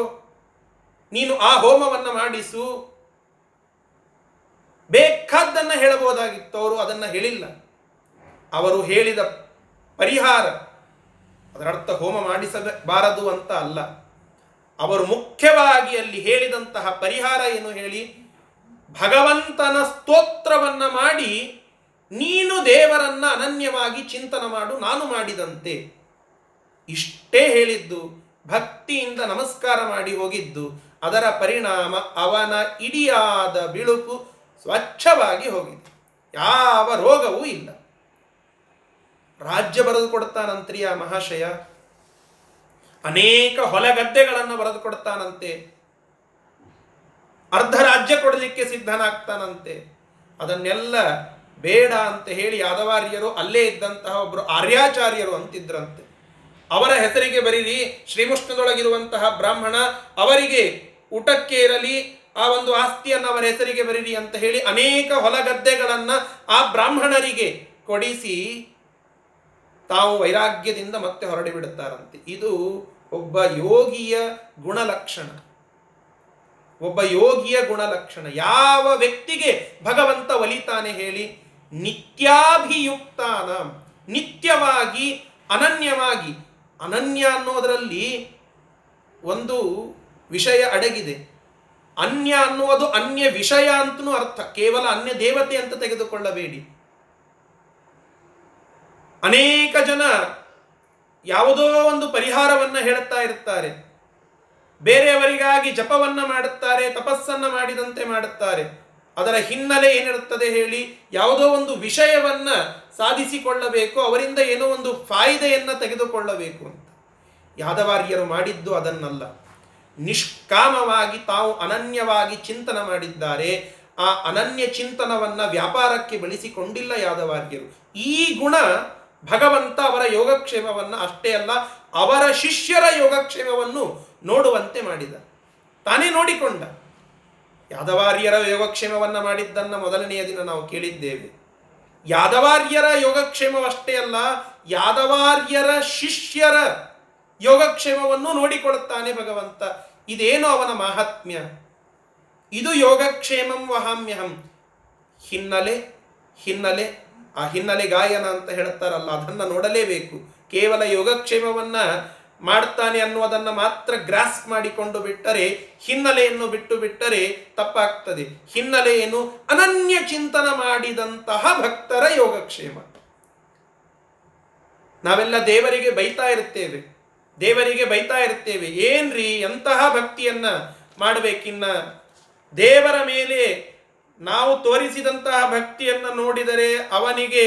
ನೀನು ಆ ಹೋಮವನ್ನು ಮಾಡಿಸು, ಬೇಕಾದ್ದನ್ನು ಹೇಳಬಹುದಾಗಿತ್ತು. ಅವರು ಅದನ್ನು ಹೇಳಿಲ್ಲ. ಅವರು ಹೇಳಿದ ಪರಿಹಾರ, ಅದರರ್ಥ ಹೋಮ ಮಾಡಿಸಬಾರದು ಅಂತ ಅಲ್ಲ, ಅವರು ಮುಖ್ಯವಾಗಿ ಅಲ್ಲಿ ಹೇಳಿದಂತಹ ಪರಿಹಾರ ಏನು ಹೇಳಿ, ಭಗವಂತನ ಸ್ತೋತ್ರವನ್ನು ಮಾಡಿ ನೀನು ದೇವರನ್ನು ಅನನ್ಯವಾಗಿ ಚಿಂತನೆ ಮಾಡು, ನಾನು ಮಾಡಿದಂತೆ. ಇಷ್ಟೇ ಹೇಳಿದ್ದು, ಭಕ್ತಿಯಿಂದ ನಮಸ್ಕಾರ ಮಾಡಿ ಹೋಗಿದ್ದು. ಅದರ ಪರಿಣಾಮ ಅವನ ಇಡಿಯಾದ ಬಿಳುಪು ಸ್ವಚ್ಛವಾಗಿ ಹೋಗಿದೆ, ಯಾವ ರೋಗವೂ ಇಲ್ಲ. ರಾಜ್ಯ ಬರೆದು ಕೊಡ್ತಾನಂತ್ರಿ ಆ ಮಹಾಶಯ, ಅನೇಕ ಹೊಲ ಗದ್ದೆಗಳನ್ನು ಬರೆದು ಕೊಡ್ತಾನಂತೆ, ಅರ್ಧ ರಾಜ್ಯ ಕೊಡಲಿಕ್ಕೆ ಸಿದ್ಧನಾಗ್ತಾನಂತೆ. ಅದನ್ನೆಲ್ಲ ಬೇಡ ಅಂತ ಹೇಳಿ ಯಾದವಾರ್ಯರು, ಅಲ್ಲೇ ಇದ್ದಂತಹ ಒಬ್ಬರು ಆರ್ಯಾಚಾರ್ಯರು ಅಂತಿದ್ರಂತೆ, ಅವರ ಹೆಸರಿಗೆ ಬರೀರಿ. ಶ್ರೀಮುಷ್ಣದೊಳಗಿರುವಂತಹ ಬ್ರಾಹ್ಮಣ, ಅವರಿಗೆ ಊಟಕ್ಕೆ ಇರಲಿ, ಆ ಒಂದು ಆಸ್ತಿಯನ್ನು ಅವರ ಹೆಸರಿಗೆ ಬರೀರಿ ಅಂತ ಹೇಳಿ ಅನೇಕ ಹೊಲ ಗದ್ದೆಗಳನ್ನು ಆ ಬ್ರಾಹ್ಮಣರಿಗೆ ಕೊಡಿಸಿ ತಾವು ವೈರಾಗ್ಯದಿಂದ ಮತ್ತೆ ಹೊರಡಿಬಿಡುತ್ತಾರಂತೆ. ಇದು ಒಬ್ಬ ಯೋಗಿಯ ಗುಣಲಕ್ಷಣ, ಒಬ್ಬ ಯೋಗಿಯ ಗುಣಲಕ್ಷಣ. ಯಾವ ವ್ಯಕ್ತಿಗೆ ಭಗವಂತ ಒಲಿತಾನೆ ಹೇಳಿ? ನಿತ್ಯಾಭಿಯುಕ್ತಾನ, ನಿತ್ಯವಾಗಿ ಅನನ್ಯವಾಗಿ. ಅನನ್ಯ ಅನ್ನೋದರಲ್ಲಿ ಒಂದು ವಿಷಯ ಅಡಗಿದೆ. ಅನ್ಯ ಅನ್ನುವುದು ಅನ್ಯ ವಿಷಯ ಅಂತನೂ ಅರ್ಥ, ಕೇವಲ ಅನ್ಯ ದೇವತೆ ಅಂತ ತೆಗೆದುಕೊಳ್ಳಬೇಡಿ. ಅನೇಕ ಜನ ಯಾವುದೋ ಒಂದು ಪರಿಹಾರವನ್ನು ಹೇಳುತ್ತಾ ಇರ್ತಾರೆ, ಬೇರೆಯವರಿಗಾಗಿ ಜಪವನ್ನು ಮಾಡುತ್ತಾರೆ, ತಪಸ್ಸನ್ನು ಮಾಡಿದಂತೆ ಮಾಡುತ್ತಾರೆ. ಅದರ ಹಿನ್ನೆಲೆ ಏನಿರುತ್ತದೆ ಹೇಳಿ? ಯಾವುದೋ ಒಂದು ವಿಷಯವನ್ನು ಸಾಧಿಸಿಕೊಳ್ಳಬೇಕು, ಅವರಿಂದ ಏನೋ ಒಂದು ಫಾಯಿದೆಯನ್ನು ತೆಗೆದುಕೊಳ್ಳಬೇಕು ಅಂತ. ಯಾದವಾರ್ಯರು ಮಾಡಿದ್ದು ಅದನ್ನಲ್ಲ. ನಿಷ್ಕಾಮವಾಗಿ ತಾವು ಅನನ್ಯವಾಗಿ ಚಿಂತನ ಮಾಡಿದ್ದಾರೆ. ಆ ಅನನ್ಯ ಚಿಂತನವನ್ನು ವ್ಯಾಪಾರಕ್ಕೆ ಬಳಸಿಕೊಂಡಿಲ್ಲ ಯಾದವಾರ್ಯರು. ಈ ಗುಣ ಭಗವಂತ ಅವರ ಯೋಗಕ್ಷೇಮವನ್ನು ಅಷ್ಟೇ ಅಲ್ಲ, ಅವರ ಶಿಷ್ಯರ ಯೋಗಕ್ಷೇಮವನ್ನು ನೋಡುವಂತೆ ಮಾಡಿದ, ತಾನೇ ನೋಡಿಕೊಂಡ. ಯಾದವಾರ್ಯರ ಯೋಗಕ್ಷೇಮವನ್ನು ಮಾಡಿದ್ದನ್ನು ಮೊದಲನೆಯ ದಿನ ನಾವು ಕೇಳಿದ್ದೇವೆ. ಯಾದವಾರ್ಯರ ಯೋಗಕ್ಷೇಮವಷ್ಟೇ ಅಲ್ಲ, ಯಾದವಾರ್ಯರ ಶಿಷ್ಯರ ಯೋಗಕ್ಷೇಮವನ್ನು ನೋಡಿಕೊಳ್ಳುತ್ತಾನೆ ಭಗವಂತ. ಇದೇನು ಅವನ ಮಾಹಾತ್ಮ್ಯ! ಇದು ಯೋಗಕ್ಷೇಮಂ ವಹಾಮ್ಯಹಂ. ಹಿನ್ನೆಲೆ ಹಿನ್ನೆಲೆ ಆ ಹಿನ್ನೆಲೆ ಗಾಯನ ಅಂತ ಹೇಳ್ತಾರಲ್ಲ, ಅದನ್ನು ನೋಡಲೇಬೇಕು. ಕೇವಲ ಯೋಗಕ್ಷೇಮವನ್ನು ಮಾಡ್ತಾನೆ ಅನ್ನುವುದನ್ನು ಮಾತ್ರ ಗ್ರಾಸ್ಪ್ ಮಾಡಿಕೊಂಡು ಬಿಟ್ಟರೆ, ಹಿನ್ನೆಲೆಯನ್ನು ಬಿಟ್ಟು ಬಿಟ್ಟರೆ ತಪ್ಪಾಗ್ತದೆ. ಹಿನ್ನೆಲೆ ಏನು? ಅನನ್ಯ ಚಿಂತನ ಮಾಡಿದಂತಹ ಭಕ್ತರ ಯೋಗಕ್ಷೇಮ. ನಾವೆಲ್ಲ ದೇವರಿಗೆ ಬೈತಾ ಇರ್ತೇವೆ. ಏನ್ರಿ ಎಂತಹ ಭಕ್ತಿಯನ್ನ ಮಾಡಬೇಕಿನ್ನ? ದೇವರ ಮೇಲೆ ನಾವು ತೋರಿಸಿದಂತಹ ಭಕ್ತಿಯನ್ನು ನೋಡಿದರೆ ಅವನಿಗೆ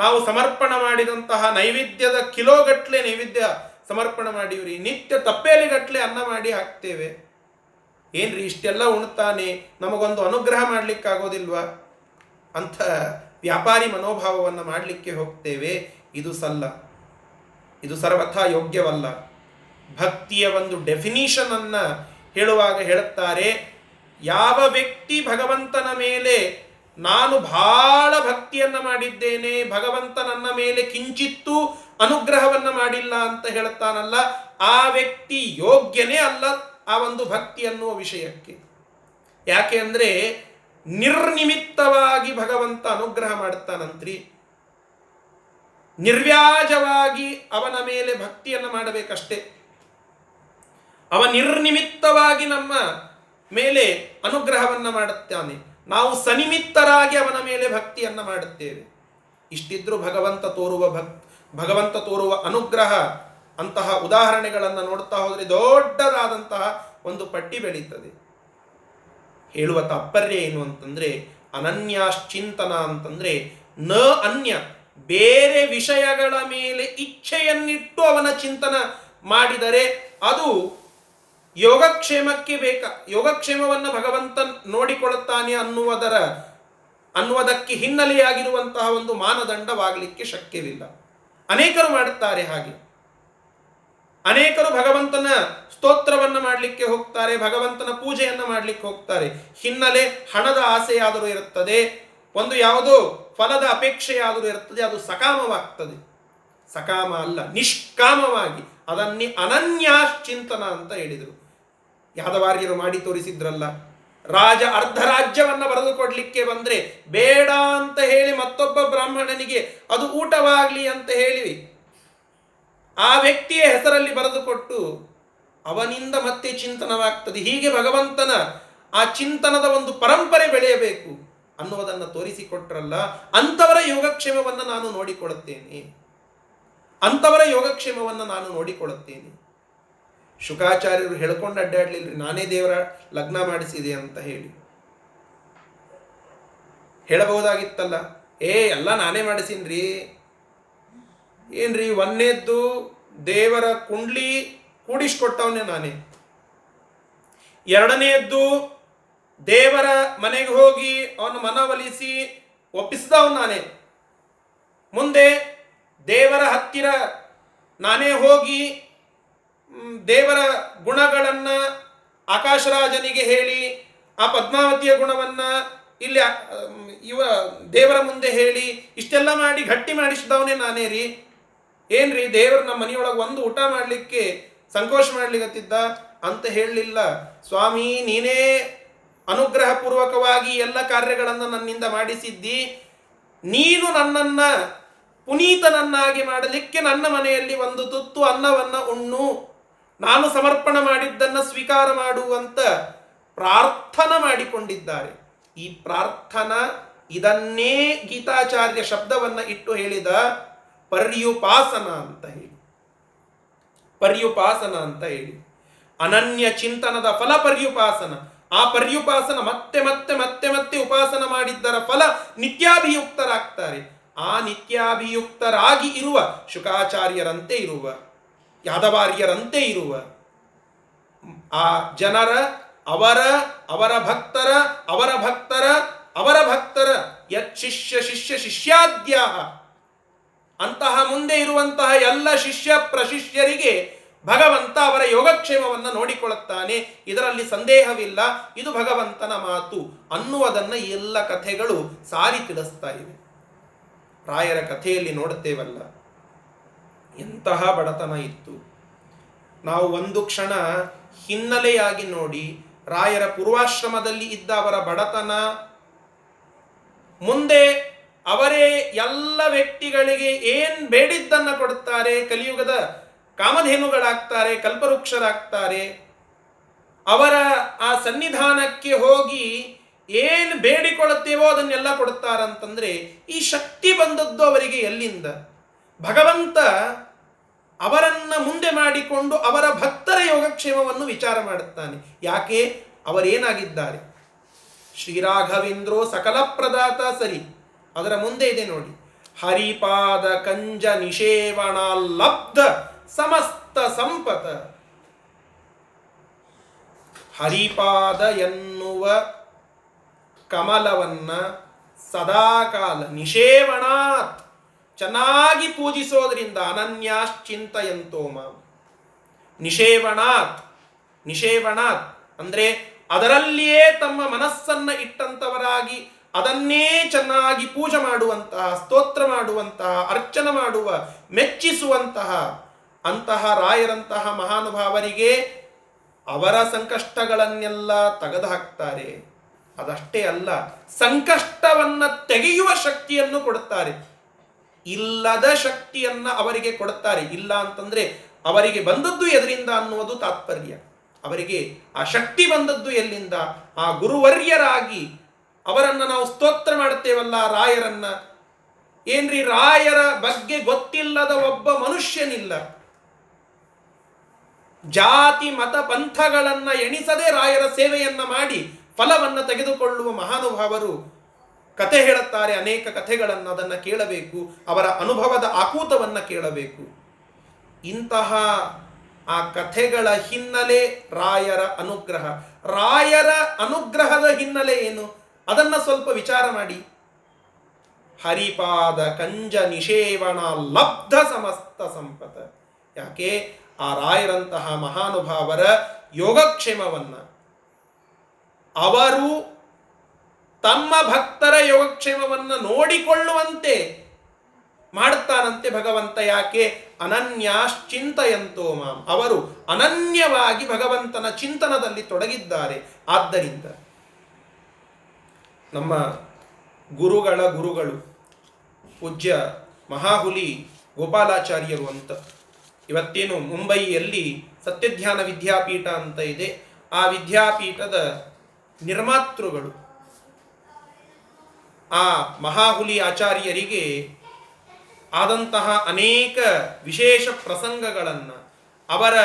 ನಾವು ಸಮರ್ಪಣ ಮಾಡಿದಂತಹ ನೈವೇದ್ಯದ ಕಿಲೋಗಟ್ಟಲೆ ನೈವೇದ್ಯ ಸಮರ್ಪಣ ಮಾಡಿವ್ರಿ, ನಿತ್ಯ ತಪ್ಪೇಲಿಗಟ್ಟಲೆ ಅನ್ನ ಮಾಡಿ ಹಾಕ್ತೇವೆ. ಏನ್ರಿ ಇಷ್ಟೆಲ್ಲ ಉಣ್ತಾನೆ, ನಮಗೊಂದು ಅನುಗ್ರಹ ಮಾಡಲಿಕ್ಕಾಗೋದಿಲ್ವಾ ಅಂಥ ವ್ಯಾಪಾರಿ ಮನೋಭಾವವನ್ನು ಮಾಡಲಿಕ್ಕೆ ಹೋಗ್ತೇವೆ. ಇದು ಸಲ್ಲ, ಇದು ಸರ್ವಥಾ ಯೋಗ್ಯವಲ್ಲ. ಭಕ್ತಿಯ ಒಂದು ಡೆಫಿನಿಷನನ್ನು ಹೇಳುವಾಗ ಹೇಳುತ್ತಾರೆ, ಯಾವ ವ್ಯಕ್ತಿ ಭಗವಂತನ ಮೇಲೆ ನಾನು ಬಹಳ ಭಕ್ತಿಯನ್ನು ಮಾಡಿದ್ದೇನೆ, ಭಗವಂತ ನನ್ನ ಮೇಲೆ ಕಿಂಚಿತ್ತೂ ಅನುಗ್ರಹವನ್ನು ಮಾಡಿಲ್ಲ ಅಂತ ಹೇಳುತ್ತಾನಲ್ಲ, ಆ ವ್ಯಕ್ತಿ ಯೋಗ್ಯನೇ ಅಲ್ಲ ಆ ಒಂದು ಭಕ್ತಿ ಅನ್ನುವ ವಿಷಯಕ್ಕೆ. ಯಾಕೆ ಅಂದರೆ ನಿರ್ನಿಮಿತ್ತವಾಗಿ ಭಗವಂತ ಅನುಗ್ರಹ ಮಾಡ್ತಾನಂತ್ರಿ. ನಿರ್ವ್ಯಾಜವಾಗಿ ಅವನ ಮೇಲೆ ಭಕ್ತಿಯನ್ನು ಮಾಡಬೇಕಷ್ಟೇ. ಅವ ನಿರ್ನಿಮಿತ್ತವಾಗಿ ನಮ್ಮ ಮೇಲೆ ಅನುಗ್ರಹವನ್ನು ಮಾಡುತ್ತಾನೆ, ನಾವು ಸನಿಮಿತ್ತರಾಗಿ ಅವನ ಮೇಲೆ ಭಕ್ತಿಯನ್ನು ಮಾಡುತ್ತೇವೆ. ಇಷ್ಟಿದ್ರೂ ಭಗವಂತ ತೋರುವ ಅನುಗ್ರಹ. ಅಂತಹ ಉದಾಹರಣೆಗಳನ್ನು ನೋಡ್ತಾ ಹೋದರೆ ದೊಡ್ಡದಾದಂತಹ ಒಂದು ಪಟ್ಟಿ ಬೆಳೀತದೆ. ಹೇಳುವ ತಾತ್ಪರ್ಯ ಏನು ಅಂತಂದರೆ, ಅನನ್ಯಾಶ್ಚಿಂತನ ಅಂತಂದರೆ ನ ಅನ್ಯ, ಬೇರೆ ವಿಷಯಗಳ ಮೇಲೆ ಇಚ್ಛೆಯನ್ನಿಟ್ಟು ಅವನ ಚಿಂತನ ಮಾಡಿದರೆ ಅದು ಯೋಗಕ್ಷೇಮಕ್ಕೆ ಬೇಕ. ಯೋಗಕ್ಷೇಮವನ್ನು ಭಗವಂತ ನೋಡಿಕೊಳ್ಳುತ್ತಾನೆ ಅನ್ನುವುದಕ್ಕೆ ಹಿನ್ನೆಲೆಯಾಗಿರುವಂತಹ ಒಂದು ಮಾನದಂಡವಾಗಲಿಕ್ಕೆ ಶಕ್ಯವಿಲ್ಲ. ಅನೇಕರು ಮಾಡುತ್ತಾರೆ ಹಾಗೆ. ಅನೇಕರು ಭಗವಂತನ ಸ್ತೋತ್ರವನ್ನು ಮಾಡಲಿಕ್ಕೆ ಹೋಗ್ತಾರೆ, ಭಗವಂತನ ಪೂಜೆಯನ್ನು ಮಾಡಲಿಕ್ಕೆ ಹೋಗ್ತಾರೆ. ಹಿನ್ನೆಲೆ ಹಣದ ಆಸೆಯಾದರೂ ಇರುತ್ತದೆ, ಒಂದು ಯಾವುದೋ ಫಲದ ಅಪೇಕ್ಷೆಯಾದರೂ ಇರುತ್ತದೆ. ಅದು ಸಕಾಮವಾಗ್ತದೆ. ಸಕಾಮ ಅಲ್ಲ, ನಿಷ್ಕಾಮವಾಗಿ. ಅದನ್ನೇ ಅನನ್ಯಾಶ್ಚಿಂತನ ಅಂತ ಹೇಳಿದರು. ಯಾದವಾರ್ಯರು ಮಾಡಿ ತೋರಿಸಿದ್ರಲ್ಲ. ರಾಜ ಅರ್ಧ ರಾಜ್ಯವನ್ನು ಬರೆದು ಕೊಡಲಿಕ್ಕೆ ಬಂದರೆ ಬೇಡ ಅಂತ ಹೇಳಿ ಮತ್ತೊಬ್ಬ ಬ್ರಾಹ್ಮಣನಿಗೆ ಅದು ಊಟವಾಗಲಿ ಅಂತ ಹೇಳಿ ಆ ವ್ಯಕ್ತಿಯ ಹೆಸರಲ್ಲಿ ಬರೆದುಕೊಟ್ಟು ಅವನಿಂದ ಮತ್ತೆ ಚಿಂತನವಾಗ್ತದೆ. ಹೀಗೆ ಭಗವಂತನ ಆ ಚಿಂತನದ ಒಂದು ಪರಂಪರೆ ಬೆಳೆಯಬೇಕು ಅನ್ನುವುದನ್ನು ತೋರಿಸಿಕೊಟ್ರಲ್ಲ. ಅಂಥವರ ಯೋಗಕ್ಷೇಮವನ್ನು ನಾನು ನೋಡಿಕೊಳ್ಳುತ್ತೇನೆ, ಅಂಥವರ ಯೋಗಕ್ಷೇಮವನ್ನು ನಾನು ನೋಡಿಕೊಳ್ಳುತ್ತೇನೆ. ಶುಕಾಚಾರ್ಯರು ಹೇಳ್ಕೊಂಡು ಅಡ್ಡಾಡ್ಲಿಲ್ಲ, ನಾನೇ ದೇವರ ಲಗ್ನ ಮಾಡಿಸಿದೆ ಅಂತ ಹೇಳಿ ಹೇಳಬಹುದಾಗಿತ್ತಲ್ಲ. ಎಲ್ಲ ನಾನೇ ಮಾಡಿಸಿನ್ರಿ. ಏನ್ರಿ, ಒಂದೇದ್ದು ದೇವರ ಕುಂಡ್ಲಿ ಕೂಡಿಸ್ಕೊಟ್ಟವನೇ ನಾನೇ, ಎರಡನೆಯದ್ದು ದೇವರ ಮನೆಗೆ ಹೋಗಿ ಅವನ ಮನವೊಲಿಸಿ ಒಪ್ಪಿಸಿದವನು ನಾನೇ, ಮುಂದೆ ದೇವರ ಹತ್ತಿರ ನಾನೇ ಹೋಗಿ ದೇವರ ಗುಣಗಳನ್ನು ಆಕಾಶರಾಜನಿಗೆ ಹೇಳಿ, ಆ ಪದ್ಮಾವತಿಯ ಗುಣವನ್ನು ಇಲ್ಲಿ ಇವ ದೇವರ ಮುಂದೆ ಹೇಳಿ ಇಷ್ಟೆಲ್ಲ ಮಾಡಿ ಗಟ್ಟಿ ಮಾಡಿಸಿದವನೇ ನಾನೇ ರೀ. ಏನು ರೀ ದೇವರು ನಮ್ಮ ಮನೆಯೊಳಗೆ ಒಂದು ಊಟ ಮಾಡಲಿಕ್ಕೆ ಸಂಕೋಚ ಮಾಡಲಿಕ್ಕತ್ತಿದ್ದ ಅಂತ ಹೇಳಲಿಲ್ಲ. ಸ್ವಾಮಿ, ನೀನೇ ಅನುಗ್ರಹಪೂರ್ವಕವಾಗಿ ಎಲ್ಲ ಕಾರ್ಯಗಳನ್ನು ನನ್ನಿಂದ ಮಾಡಿಸಿದ್ದಿ. ನೀನು ನನ್ನನ್ನು ಪುನೀತನನ್ನಾಗಿ ಮಾಡಲಿಕ್ಕೆ ನನ್ನ ಮನೆಯಲ್ಲಿ ಒಂದು ತುತ್ತು ಅನ್ನವನ್ನು ಉಣ್ಣು, ನಾನು ಸಮರ್ಪಣೆ ಮಾಡಿದ್ದನ್ನು ಸ್ವೀಕಾರ ಮಾಡುವಂತ ಪ್ರಾರ್ಥನಾ ಮಾಡಿಕೊಂಡಿದ್ದಾರೆ. ಈ ಪ್ರಾರ್ಥನಾ ಇದನ್ನೇ ಗೀತಾಚಾರ್ಯ ಶಬ್ದವನ್ನು ಇಟ್ಟು ಹೇಳಿದ ಪರ್ಯುಪಾಸನ ಅಂತ ಹೇಳಿ, ಪರ್ಯುಪಾಸನ ಅಂತ ಹೇಳಿ ಅನನ್ಯ ಚಿಂತನದ ಫಲ ಪರ್ಯುಪಾಸನ. ಆ ಪರ್ಯುಪಾಸನ ಮತ್ತೆ ಮತ್ತೆ ಮತ್ತೆ ಮತ್ತೆ ಉಪಾಸನ ಮಾಡಿದ್ದರ ಫಲ ನಿತ್ಯಾಭಿಯುಕ್ತರಾಗ್ತಾರೆ. ಆ ನಿತ್ಯಾಭಿಯುಕ್ತರಾಗಿ ಇರುವ ಶುಕಾಚಾರ್ಯರಂತೆ ಇರುವ, ಯಾದವಾರ್ಯರಂತೆ ಇರುವ ಆ ಜನರ, ಅವರ ಭಕ್ತರ ಯಚ್ಚಿಷ್ಯ ಶಿಷ್ಯ ಶಿಷ್ಯಾದ್ಯಾಹ ಅಂತಹ ಮುಂದೆ ಇರುವಂತಹ ಎಲ್ಲ ಶಿಷ್ಯ ಪ್ರಶಿಷ್ಯರಿಗೆ ಭಗವಂತ ಅವರ ಯೋಗಕ್ಷೇಮವನ್ನು ನೋಡಿಕೊಳ್ಳುತ್ತಾನೆ, ಇದರಲ್ಲಿ ಸಂದೇಹವಿಲ್ಲ. ಇದು ಭಗವಂತನ ಮಾತು ಅನ್ನುವುದನ್ನು ಎಲ್ಲ ಕಥೆಗಳು ಸಾರಿ ತಿಳಿಸ್ತಾ ಇವೆ. ರಾಯರ ಕಥೆಯಲ್ಲಿ ನೋಡುತ್ತೇವಲ್ಲ, ಎಂತಹ ಬಡತನ ಇತ್ತು. ನಾವು ಒಂದು ಕ್ಷಣ ಹಿನ್ನೆಲೆಯಾಗಿ ನೋಡಿ ರಾಯರ ಪೂರ್ವಾಶ್ರಮದಲ್ಲಿ ಇದ್ದ ಅವರ ಬಡತನ, ಮುಂದೆ ಅವರೇ ಎಲ್ಲ ವ್ಯಕ್ತಿಗಳಿಗೆ ಏನು ಬೇಡಿದ್ದನ್ನು ಕೊಡುತ್ತಾರೆ, ಕಲಿಯುಗದ ಕಾಮಧೇನುಗಳಾಗ್ತಾರೆ, ಕಲ್ಪವೃಕ್ಷರಾಗ್ತಾರೆ, ಅವರ ಆ ಸನ್ನಿಧಾನಕ್ಕೆ ಹೋಗಿ ಏನು ಬೇಡಿಕೊಳ್ಳುತ್ತೇವೋ ಅದನ್ನೆಲ್ಲ ಕೊಡುತ್ತಾರಂತಂದರೆ ಈ ಶಕ್ತಿ ಬಂದದ್ದು ಅವರಿಗೆ ಎಲ್ಲಿಂದ? ಭಗವಂತ ಅವರನ್ನು ಮುಂದೆ ಮಾಡಿಕೊಂಡು ಅವರ ಭಕ್ತರ ಯೋಗಕ್ಷೇಮವನ್ನು ವಿಚಾರ ಮಾಡುತ್ತಾನೆ. ಯಾಕೆ? ಅವರೇನಾಗಿದ್ದಾರೆ? ಶ್ರೀರಾಘವೇಂದ್ರೋ ಸಕಲ ಪ್ರದಾತ, ಸರಿ, ಅದರ ಮುಂದೆ ಇದೆ ನೋಡಿ, ಹರಿಪಾದ ಕಂಜ ನಿಷೇವಣ ಲಬ್ಧ ಸಮಸ್ತ ಸಂಪತ. ಹರಿಪಾದ ಎನ್ನುವ ಕಮಲವನ್ನ ಸದಾಕಾಲ ನಿಷೇವಣಾತ್ ಚೆನ್ನಾಗಿ ಪೂಜಿಸೋದ್ರಿಂದ ಅನನ್ಯಾಶ್ಚಿಂತಯಂತೋಮ ನಿಷೇವಣಾತ್. ನಿಷೇವಣಾತ್ ಅಂದರೆ ಅದರಲ್ಲಿಯೇ ತಮ್ಮ ಮನಸ್ಸನ್ನು ಇಟ್ಟಂಥವರಾಗಿ ಅದನ್ನೇ ಚೆನ್ನಾಗಿ ಪೂಜೆ ಮಾಡುವಂತಹ, ಸ್ತೋತ್ರ ಮಾಡುವಂತಹ, ಅರ್ಚನೆ ಮಾಡುವ, ಮೆಚ್ಚಿಸುವಂತಹ ಅಂತಹ ರಾಯರಂತಹ ಮಹಾನುಭಾವರಿಗೆ ಅವರ ಸಂಕಷ್ಟಗಳನ್ನೆಲ್ಲ ತೆಗೆದು ಹಾಕ್ತಾರೆ. ಅದಷ್ಟೇ ಅಲ್ಲ, ಸಂಕಷ್ಟವನ್ನು ತೆಗೆಯುವ ಶಕ್ತಿಯನ್ನು ಕೊಡುತ್ತಾರೆ. ಇಲ್ಲದ ಶಕ್ತಿಯನ್ನು ಅವರಿಗೆ ಕೊಡುತ್ತಾರೆ. ಇಲ್ಲ ಅಂತಂದರೆ ಅವರಿಗೆ ಬಂದದ್ದು ಎದರಿಂದ ಅನ್ನುವುದು ತಾತ್ಪರ್ಯ. ಅವರಿಗೆ ಆ ಶಕ್ತಿ ಬಂದದ್ದು ಎಲ್ಲಿಂದ? ಆ ಗುರುವರ್ಯರಾಗಿ ಅವರನ್ನು ನಾವು ಸ್ತೋತ್ರ ಮಾಡುತ್ತೇವಲ್ಲ, ರಾಯರನ್ನ. ಏನ್ರಿ, ರಾಯರ ಬಗ್ಗೆ ಗೊತ್ತಿಲ್ಲದ ಒಬ್ಬ ಮನುಷ್ಯನಿಲ್ಲ. ಜಾತಿ ಮತ ಪಂಥಗಳನ್ನು ಎಣಿಸದೆ ರಾಯರ ಸೇವೆಯನ್ನು ಮಾಡಿ ಫಲವನ್ನು ತೆಗೆದುಕೊಳ್ಳುವ ಮಹಾನುಭಾವರು ಕತೆ ಹೇಳುತ್ತಾರೆ. ಅನೇಕ ಕಥೆಗಳನ್ನು ಅದನ್ನು ಕೇಳಬೇಕು, ಅವರ ಅನುಭವದ ಆಕೂತವನ್ನು ಕೇಳಬೇಕು. ಇಂತಹ ಆ ಕಥೆಗಳ ಹಿನ್ನೆಲೆ ರಾಯರ ಅನುಗ್ರಹ. ರಾಯರ ಅನುಗ್ರಹದ ಹಿನ್ನೆಲೆ ಏನು? ಅದನ್ನು ಸ್ವಲ್ಪ ವಿಚಾರ ಮಾಡಿ. ಹರಿಪಾದ ಕಂಜ ನಿಷೇವಣ ಲಬ್ಧ ಸಮಸ್ತ ಸಂಪತ. ಯಾಕೆ? ಆ ರಾಯರಂತಹ ಮಹಾನುಭಾವರ ಯೋಗಕ್ಷೇಮವನ್ನು ಅವರು ತಮ್ಮ ಭಕ್ತರ ಯೋಗಕ್ಷೇಮವನ್ನು ನೋಡಿಕೊಳ್ಳುವಂತೆ ಮಾಡುತ್ತಾರಂತೆ ಭಗವಂತ. ಯಾಕೆ? ಅನನ್ಯಾಶ್ಚಿಂತಯಂತೋ ಮಾಂ, ಅವರು ಅನನ್ಯವಾಗಿ ಭಗವಂತನ ಚಿಂತನದಲ್ಲಿ ತೊಡಗಿದ್ದಾರೆ. ಆದ್ದರಿಂದ ನಮ್ಮ ಗುರುಗಳ ಗುರುಗಳು ಪೂಜ್ಯ ಮಹಾಹುಲಿ ಗೋಪಾಲಾಚಾರ್ಯರು ಅಂತ, ಇವತ್ತೇನು ಮುಂಬೈಯಲ್ಲಿ ಸತ್ಯಧ್ಯಾನ ವಿದ್ಯಾಪೀಠ ಅಂತ ಇದೆ, ಆ ವಿದ್ಯಾಪೀಠದ ನಿರ್ಮಾತೃಗಳು. ಆ ಮಹಾಹುಲಿ ಆಚಾರ್ಯರಿಗೆ ಆದಂತಹ ಅನೇಕ ವಿಶೇಷ ಪ್ರಸಂಗಗಳನ್ನು, ಅವರ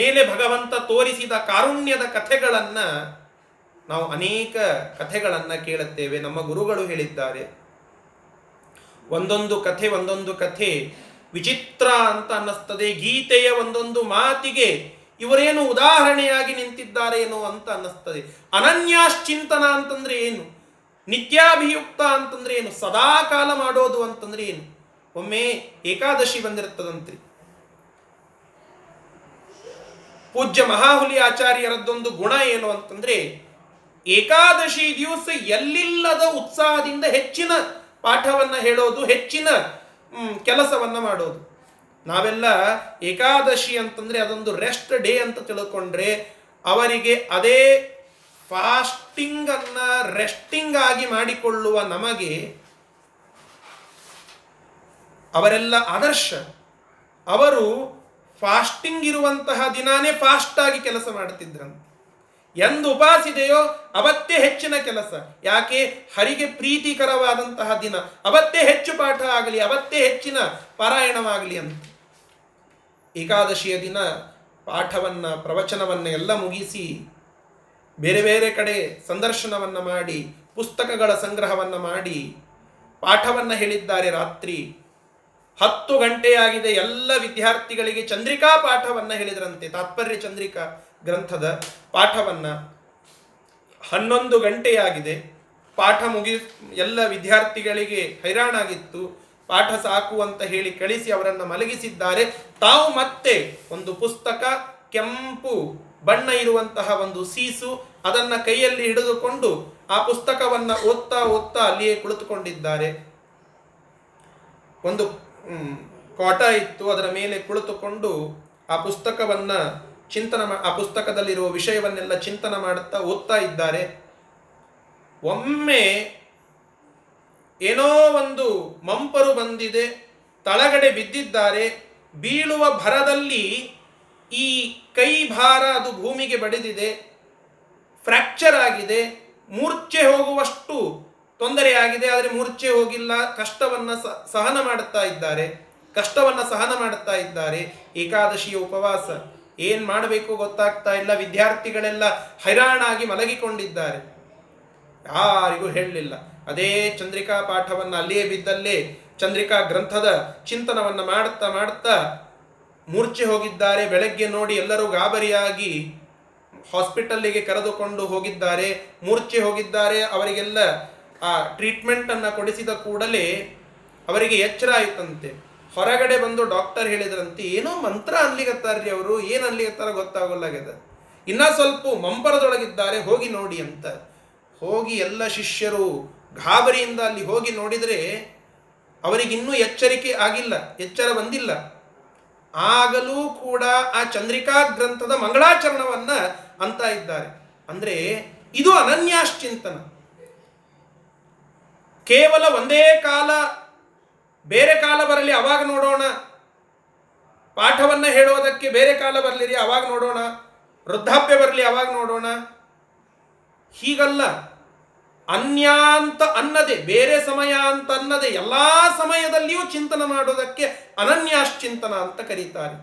ಮೇಲೆ ಭಗವಂತ ತೋರಿಸಿದ ಕಾರುಣ್ಯದ ಕಥೆಗಳನ್ನು ನಾವು ಅನೇಕ ಕಥೆಗಳನ್ನು ಕೇಳುತ್ತೇವೆ. ನಮ್ಮ ಗುರುಗಳು ಹೇಳಿದ್ದಾರೆ, ಒಂದೊಂದು ಕಥೆ ವಿಚಿತ್ರ ಅಂತ ಅನ್ನಿಸ್ತದೆ. ಗೀತೆಯ ಒಂದೊಂದು ಮಾತಿಗೆ ಇವರೇನು ಉದಾಹರಣೆಯಾಗಿ ನಿಂತಿದ್ದಾರೇನೋ ಅಂತ ಅನ್ನಿಸ್ತದೆ. ಅನನ್ಯಾಶ್ಚಿಂತನ ಅಂತಂದರೆ ಏನು? ನಿತ್ಯಾಭಿಯುಕ್ತ ಅಂತಂದರೆ ಏನು? ಸದಾಕಾಲ ಮಾಡೋದು ಅಂತಂದರೆ ಏನು? ಒಮ್ಮೆ ಏಕಾದಶಿ ಬಂದಿರ್ತದಂತ್ರಿ, ಪೂಜ್ಯ ಮಹಾಹುಲಿ ಆಚಾರ್ಯರದ್ದೊಂದು ಗುಣ ಏನು ಅಂತಂದರೆ, ಏಕಾದಶಿ ದಿವಸ ಎಲ್ಲಿಲ್ಲದ ಉತ್ಸಾಹದಿಂದ ಹೆಚ್ಚಿನ ಪಾಠವನ್ನು ಹೇಳೋದು, ಹೆಚ್ಚಿನ ಕೆಲಸವನ್ನು ಮಾಡೋದು. ನಾವೆಲ್ಲ ಏಕಾದಶಿ ಅಂತಂದರೆ ಅದೊಂದು ರೆಸ್ಟ್ ಡೇ ಅಂತ ತಿಳ್ಕೊಂಡ್ರೆ, ಅವರಿಗೆ ಅದೇ ಫಾಸ್ಟಿಂಗನ್ನು ರೆಸ್ಟಿಂಗ್ ಆಗಿ ಮಾಡಿಕೊಳ್ಳುವ ನಮಗೆ ಅವರೆಲ್ಲ ಆದರ್ಶ. ಅವರು ಫಾಸ್ಟಿಂಗ್ ಇರುವಂತಹ ದಿನಾನೇ ಫಾಸ್ಟಾಗಿ ಕೆಲಸ ಮಾಡ್ತಿದ್ರಂತೆ. ಎಂದು ಉಪಾಸಿದೆಯೋ ಅವತ್ತೇ ಹೆಚ್ಚಿನ ಕೆಲಸ. ಯಾಕೆ? ಹರಿಗೆ ಪ್ರೀತಿಕರವಾದಂತಹ ದಿನ, ಅವತ್ತೇ ಹೆಚ್ಚು ಪಾಠ ಆಗಲಿ, ಅವತ್ತೇ ಹೆಚ್ಚಿನ ಪಾರಾಯಣವಾಗಲಿ ಅಂತ. ಏಕಾದಶಿಯ ದಿನ ಪಾಠವನ್ನು, ಪ್ರವಚನವನ್ನು ಎಲ್ಲ ಮುಗಿಸಿ ಬೇರೆ ಬೇರೆ ಕಡೆ ಸಂದರ್ಶನವನ್ನು ಮಾಡಿ, ಪುಸ್ತಕಗಳ ಸಂಗ್ರಹವನ್ನು ಮಾಡಿ ಪಾಠವನ್ನು ಹೇಳಿದ್ದಾರೆ. ರಾತ್ರಿ 10 ಗಂಟೆಯಾಗಿದೆ, ಎಲ್ಲ ವಿದ್ಯಾರ್ಥಿಗಳಿಗೆ ಚಂದ್ರಿಕಾ ಪಾಠವನ್ನು ಹೇಳಿದ್ರಂತೆ, ತಾತ್ಪರ್ಯ ಚಂದ್ರಿಕಾ ಗ್ರಂಥದ ಪಾಠವನ್ನು. 11 ಗಂಟೆಯಾಗಿದೆ, ಪಾಠ ಎಲ್ಲ ವಿದ್ಯಾರ್ಥಿಗಳಿಗೆ ಹೈರಾಣಾಗಿತ್ತು, ಪಾಠ ಸಾಕು ಅಂತ ಹೇಳಿ ಕಳಿಸಿ ಅವರನ್ನು ಮಲಗಿಸಿದ್ದಾರೆ. ತಾವು ಮತ್ತೆ ಒಂದು ಪುಸ್ತಕ, ಕೆಂಪು ಬಣ್ಣ ಇರುವಂತಹ ಒಂದು ಸೀಸು, ಅದನ್ನು ಕೈಯಲ್ಲಿ ಹಿಡಿದುಕೊಂಡು ಆ ಪುಸ್ತಕವನ್ನು ಓದ್ತಾ ಓದ್ತಾ ಅಲ್ಲಿಯೇ ಕುಳಿತುಕೊಂಡಿದ್ದಾರೆ. ಒಂದು ಕೋಟ ಇತ್ತು, ಅದರ ಮೇಲೆ ಕುಳಿತುಕೊಂಡು ಆ ಪುಸ್ತಕವನ್ನು ಆ ಪುಸ್ತಕದಲ್ಲಿರುವ ವಿಷಯವನ್ನೆಲ್ಲ ಚಿಂತನೆ ಮಾಡುತ್ತಾ ಓದ್ತಾ ಇದ್ದಾರೆ. ಒಮ್ಮೆ ಏನೋ ಒಂದು ಮಂಪರು ಬಂದಿದೆ, ತಳಗಡೆ ಬಿದ್ದಿದ್ದಾರೆ. ಬೀಳುವ ಭರದಲ್ಲಿ ಈ ಕೈ ಭಾರ ಅದು ಭೂಮಿಗೆ ಬಡಿದಿದೆ, ಫ್ರ್ಯಾಕ್ಚರ್ ಆಗಿದೆ, ಮೂರ್ಛೆ ಹೋಗುವಷ್ಟು ತೊಂದರೆಯಾಗಿದೆ. ಆದರೆ ಮೂರ್ಛೆ ಹೋಗಿಲ್ಲ, ಕಷ್ಟವನ್ನು ಸಹನ ಮಾಡುತ್ತಾ ಇದ್ದಾರೆ, ಏಕಾದಶಿಯ ಉಪವಾಸ ಏನು ಮಾಡಬೇಕು ಗೊತ್ತಾಗ್ತಾ ಇಲ್ಲ. ವಿದ್ಯಾರ್ಥಿಗಳೆಲ್ಲ ಹೈರಾಣಾಗಿ ಮಲಗಿಕೊಂಡಿದ್ದಾರೆ, ಯಾರಿಗೂ ಹೇಳಲಿಲ್ಲ. ಅದೇ ಚಂದ್ರಿಕಾ ಪಾಠವನ್ನು ಅಲ್ಲಿಯೇ ಬಿದ್ದಲ್ಲೇ ಚಂದ್ರಿಕಾ ಗ್ರಂಥದ ಚಿಂತನವನ್ನು ಮಾಡುತ್ತಾ ಮಾಡುತ್ತಾ ಮೂರ್ಛೆ ಹೋಗಿದ್ದಾರೆ. ಬೆಳಗ್ಗೆ ನೋಡಿ ಎಲ್ಲರೂ ಗಾಬರಿಯಾಗಿ ಹಾಸ್ಪಿಟಲ್ಲಿಗೆ ಕರೆದುಕೊಂಡು ಹೋಗಿದ್ದಾರೆ. ಮೂರ್ಛೆ ಹೋಗಿದ್ದಾರೆ, ಅವರಿಗೆಲ್ಲ ಆ ಟ್ರೀಟ್ಮೆಂಟನ್ನು ಕೊಡಿಸಿದ ಕೂಡಲೇ ಅವರಿಗೆ ಎಚ್ಚರ ಆಯಿತಂತೆ. ಹೊರಗಡೆ ಬಂದು ಡಾಕ್ಟರ್ ಹೇಳಿದ್ರಂತೆ, ಏನೋ ಮಂತ್ರ ಅನ್ಲಿಗತ್ತಾರ್ರಿ ಅವರು, ಏನು ಅನ್ಲಿಗತ್ತಾರ ಗೊತ್ತಾಗಲ್ಲಾಗ್ಯದ, ಇನ್ನೂ ಸ್ವಲ್ಪ ಮಂಪರದೊಳಗಿದ್ದಾರೆ, ಹೋಗಿ ನೋಡಿ ಅಂತ. ಹೋಗಿ ಎಲ್ಲ ಶಿಷ್ಯರು ಗಾಬರಿಯಿಂದ ಅಲ್ಲಿ ಹೋಗಿ ನೋಡಿದರೆ ಅವರಿಗಿನ್ನೂ ಎಚ್ಚರಿಕೆ ಆಗಿಲ್ಲ, ಎಚ್ಚರ ಬಂದಿಲ್ಲ. ಆಗಲೂ ಕೂಡ ಆ ಚಂದ್ರಿಕಾ ಗ್ರಂಥದ ಮಂಗಳಾಚರಣವನ್ನು ಅಂತ ಇದ್ದಾರೆ. ಅಂದರೆ ಇದು ಅನನ್ಯಾಶ್ಚಿಂತನ. ಕೇವಲ ಒಂದೇ ಕಾಲ, ಬೇರೆ ಕಾಲ ಬರಲಿ ಅವಾಗ ನೋಡೋಣ, ಪಾಠವನ್ನು ಹೇಳೋದಕ್ಕೆ ಬೇರೆ ಕಾಲ ಬರಲಿರಿ ಅವಾಗ ನೋಡೋಣ, ವೃದ್ಧಾಪ್ಯ ಬರಲಿ ಅವಾಗ ನೋಡೋಣ, ಹೀಗಲ್ಲ. ಅನ್ಯ ಅಂತ ಅನ್ನದೆ, ಬೇರೆ ಸಮಯ ಅಂತ ಅನ್ನದೆ, ಎಲ್ಲ ಸಮಯದಲ್ಲಿಯೂ ಚಿಂತನೆ ಮಾಡೋದಕ್ಕೆ ಅನನ್ಯಾಶ್ಚಿಂತನ ಅಂತ ಕರೀತಾರೆ.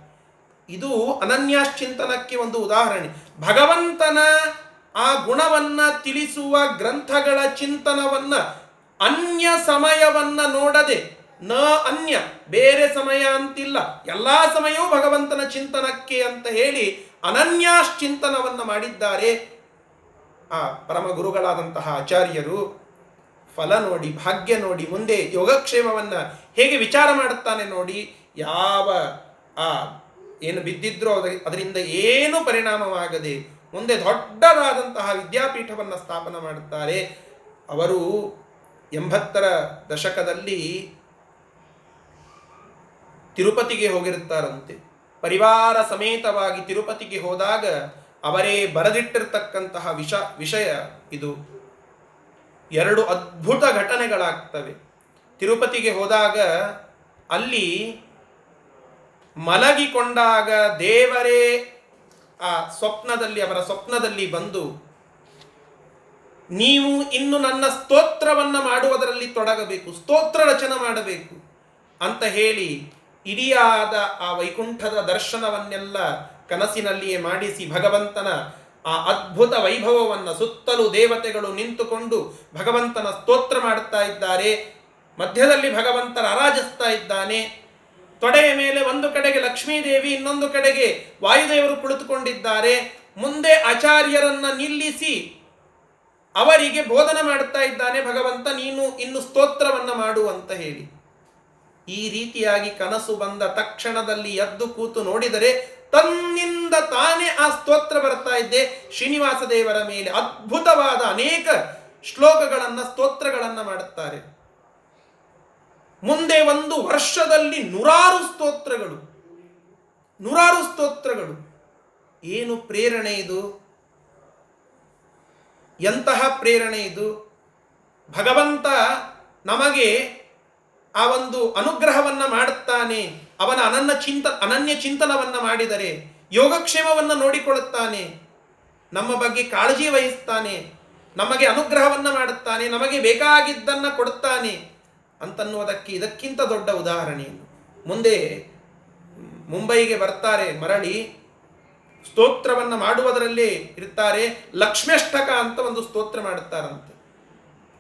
ಇದು ಅನನ್ಯಾಶ್ಚಿಂತನಕ್ಕೆ ಒಂದು ಉದಾಹರಣೆ. ಭಗವಂತನ ಆ ಗುಣವನ್ನು ತಿಳಿಸುವ ಗ್ರಂಥಗಳ ಚಿಂತನವನ್ನು, ಅನ್ಯ ಸಮಯವನ್ನು ನೋಡದೆ, ನ ಅನ್ಯ ಬೇರೆ ಸಮಯ ಅಂತಿಲ್ಲ, ಎಲ್ಲ ಸಮಯವೂ ಭಗವಂತನ ಚಿಂತನಕ್ಕೆ ಅಂತ ಹೇಳಿ ಅನನ್ಯಾಶ್ಚಿಂತನವನ್ನು ಮಾಡಿದ್ದಾರೆ ಆ ಪರಮ ಗುರುಗಳಾದಂತಹ ಆಚಾರ್ಯರು. ಫಲ ನೋಡಿ, ಭಾಗ್ಯ ನೋಡಿ, ಮುಂದೆ ಯೋಗಕ್ಷೇಮವನ್ನು ಹೇಗೆ ವಿಚಾರ ಮಾಡುತ್ತಾನೆ ನೋಡಿ. ಯಾವ ಆ ಏನು ಬಿದ್ದಿದ್ರೋ ಅದರಿಂದ ಏನು ಪರಿಣಾಮವಾಗದೆ ಮುಂದೆ ದೊಡ್ಡದಾದಂತಹ ವಿದ್ಯಾಪೀಠವನ್ನು ಸ್ಥಾಪನೆ ಮಾಡುತ್ತಾರೆ. ಅವರು 80ರ ದಶಕದಲ್ಲಿ ತಿರುಪತಿಗೆ ಹೋಗಿರ್ತಾರಂತೆ. ಪರಿವಾರ ಸಮೇತವಾಗಿ ತಿರುಪತಿಗೆ ಹೋದಾಗ ಅವರೇ ಬರೆದಿಟ್ಟಿರ್ತಕ್ಕಂತಹ ವಿಷಯ ಇದು. 2 ಅದ್ಭುತ ಘಟನೆಗಳಾಗ್ತವೆ. ತಿರುಪತಿಗೆ ಹೋದಾಗ ಅಲ್ಲಿ ಮಲಗಿಕೊಂಡಾಗ ದೇವರೇ ಆ ಸ್ವಪ್ನದಲ್ಲಿ, ಅವರ ಸ್ವಪ್ನದಲ್ಲಿ ಬಂದು, ನೀವು ಇನ್ನು ನನ್ನ ಸ್ತೋತ್ರವನ್ನು ಮಾಡುವುದರಲ್ಲಿ ತೊಡಗಬೇಕು, ಸ್ತೋತ್ರ ರಚನೆ ಮಾಡಬೇಕು ಅಂತ ಹೇಳಿ ಇಡಿಯಾದ ಆ ವೈಕುಂಠದ ದರ್ಶನವನ್ನೆಲ್ಲ ಕನಸಿನಲ್ಲಿಯೇ ಮಾಡಿಸಿ, ಭಗವಂತನ ಆ ಅದ್ಭುತ ವೈಭವವನ್ನು, ಸುತ್ತಲೂ ದೇವತೆಗಳು ನಿಂತುಕೊಂಡು ಭಗವಂತನ ಸ್ತೋತ್ರ ಮಾಡುತ್ತಾ ಇದ್ದಾರೆ, ಮಧ್ಯದಲ್ಲಿ ಭಗವಂತ ರಾರಾಜಿಸ್ತಾ ಇದ್ದಾನೆ, ತೊಡೆಯ ಮೇಲೆ ಒಂದು ಕಡೆಗೆ ಲಕ್ಷ್ಮೀದೇವಿ, ಇನ್ನೊಂದು ಕಡೆಗೆ ವಾಯುದೇವರು ಕುಳಿತುಕೊಂಡಿದ್ದಾರೆ, ಮುಂದೆ ಆಚಾರ್ಯರನ್ನ ನಿಲ್ಲಿಸಿ ಅವರಿಗೆ ಬೋಧನೆ ಮಾಡುತ್ತಾ ಇದ್ದಾನೆ ಭಗವಂತ, ನೀನು ಇನ್ನು ಸ್ತೋತ್ರವನ್ನು ಮಾಡು ಅಂತ ಹೇಳಿ. ಈ ರೀತಿಯಾಗಿ ಕನಸು ಬಂದ ತಕ್ಷಣದಲ್ಲಿ ಎದ್ದು ಕೂತು ನೋಡಿದರೆ ತನ್ನಿಂದ ತಾನೇ ಆ ಸ್ತೋತ್ರ ಬರ್ತಾ ಇದ್ದೆ. ಶ್ರೀನಿವಾಸ ದೇವರ ಮೇಲೆ ಅದ್ಭುತವಾದ ಅನೇಕ ಶ್ಲೋಕಗಳನ್ನು ಸ್ತೋತ್ರಗಳನ್ನು ಮಾಡುತ್ತಾರೆ. ಮುಂದೆ ಒಂದು ವರ್ಷದಲ್ಲಿ ನೂರಾರು ಸ್ತೋತ್ರಗಳು. ಏನು ಪ್ರೇರಣೆ ಇದು, ಎಂತಹ ಪ್ರೇರಣೆ ಇದು! ಭಗವಂತ ನಮಗೆ ಆ ಒಂದು ಅನುಗ್ರಹವನ್ನು ಮಾಡುತ್ತಾನೆ. ಅವನ ಅನನ್ಯ ಚಿಂತನವನ್ನು ಮಾಡಿದರೆ ಯೋಗಕ್ಷೇಮವನ್ನು ನೋಡಿಕೊಳ್ಳುತ್ತಾನೆ, ನಮ್ಮ ಬಗ್ಗೆ ಕಾಳಜಿ ವಹಿಸ್ತಾನೆ, ನಮಗೆ ಅನುಗ್ರಹವನ್ನು ಮಾಡುತ್ತಾನೆ, ನಮಗೆ ಬೇಕಾಗಿದ್ದನ್ನು ಕೊಡುತ್ತಾನೆ ಅಂತನ್ನುವುದಕ್ಕೆ ಇದಕ್ಕಿಂತ ದೊಡ್ಡ ಉದಾಹರಣೆ. ಮುಂದೆ ಮುಂಬೈಗೆ ಬರ್ತಾರೆ, ಮರಳಿ ಸ್ತೋತ್ರವನ್ನು ಮಾಡುವುದರಲ್ಲಿ ಇರ್ತಾರೆ. ಲಕ್ಷ್ಮೇಷ್ಟಕ ಅಂತ ಒಂದು ಸ್ತೋತ್ರ ಮಾಡುತ್ತಾರಂತೆ.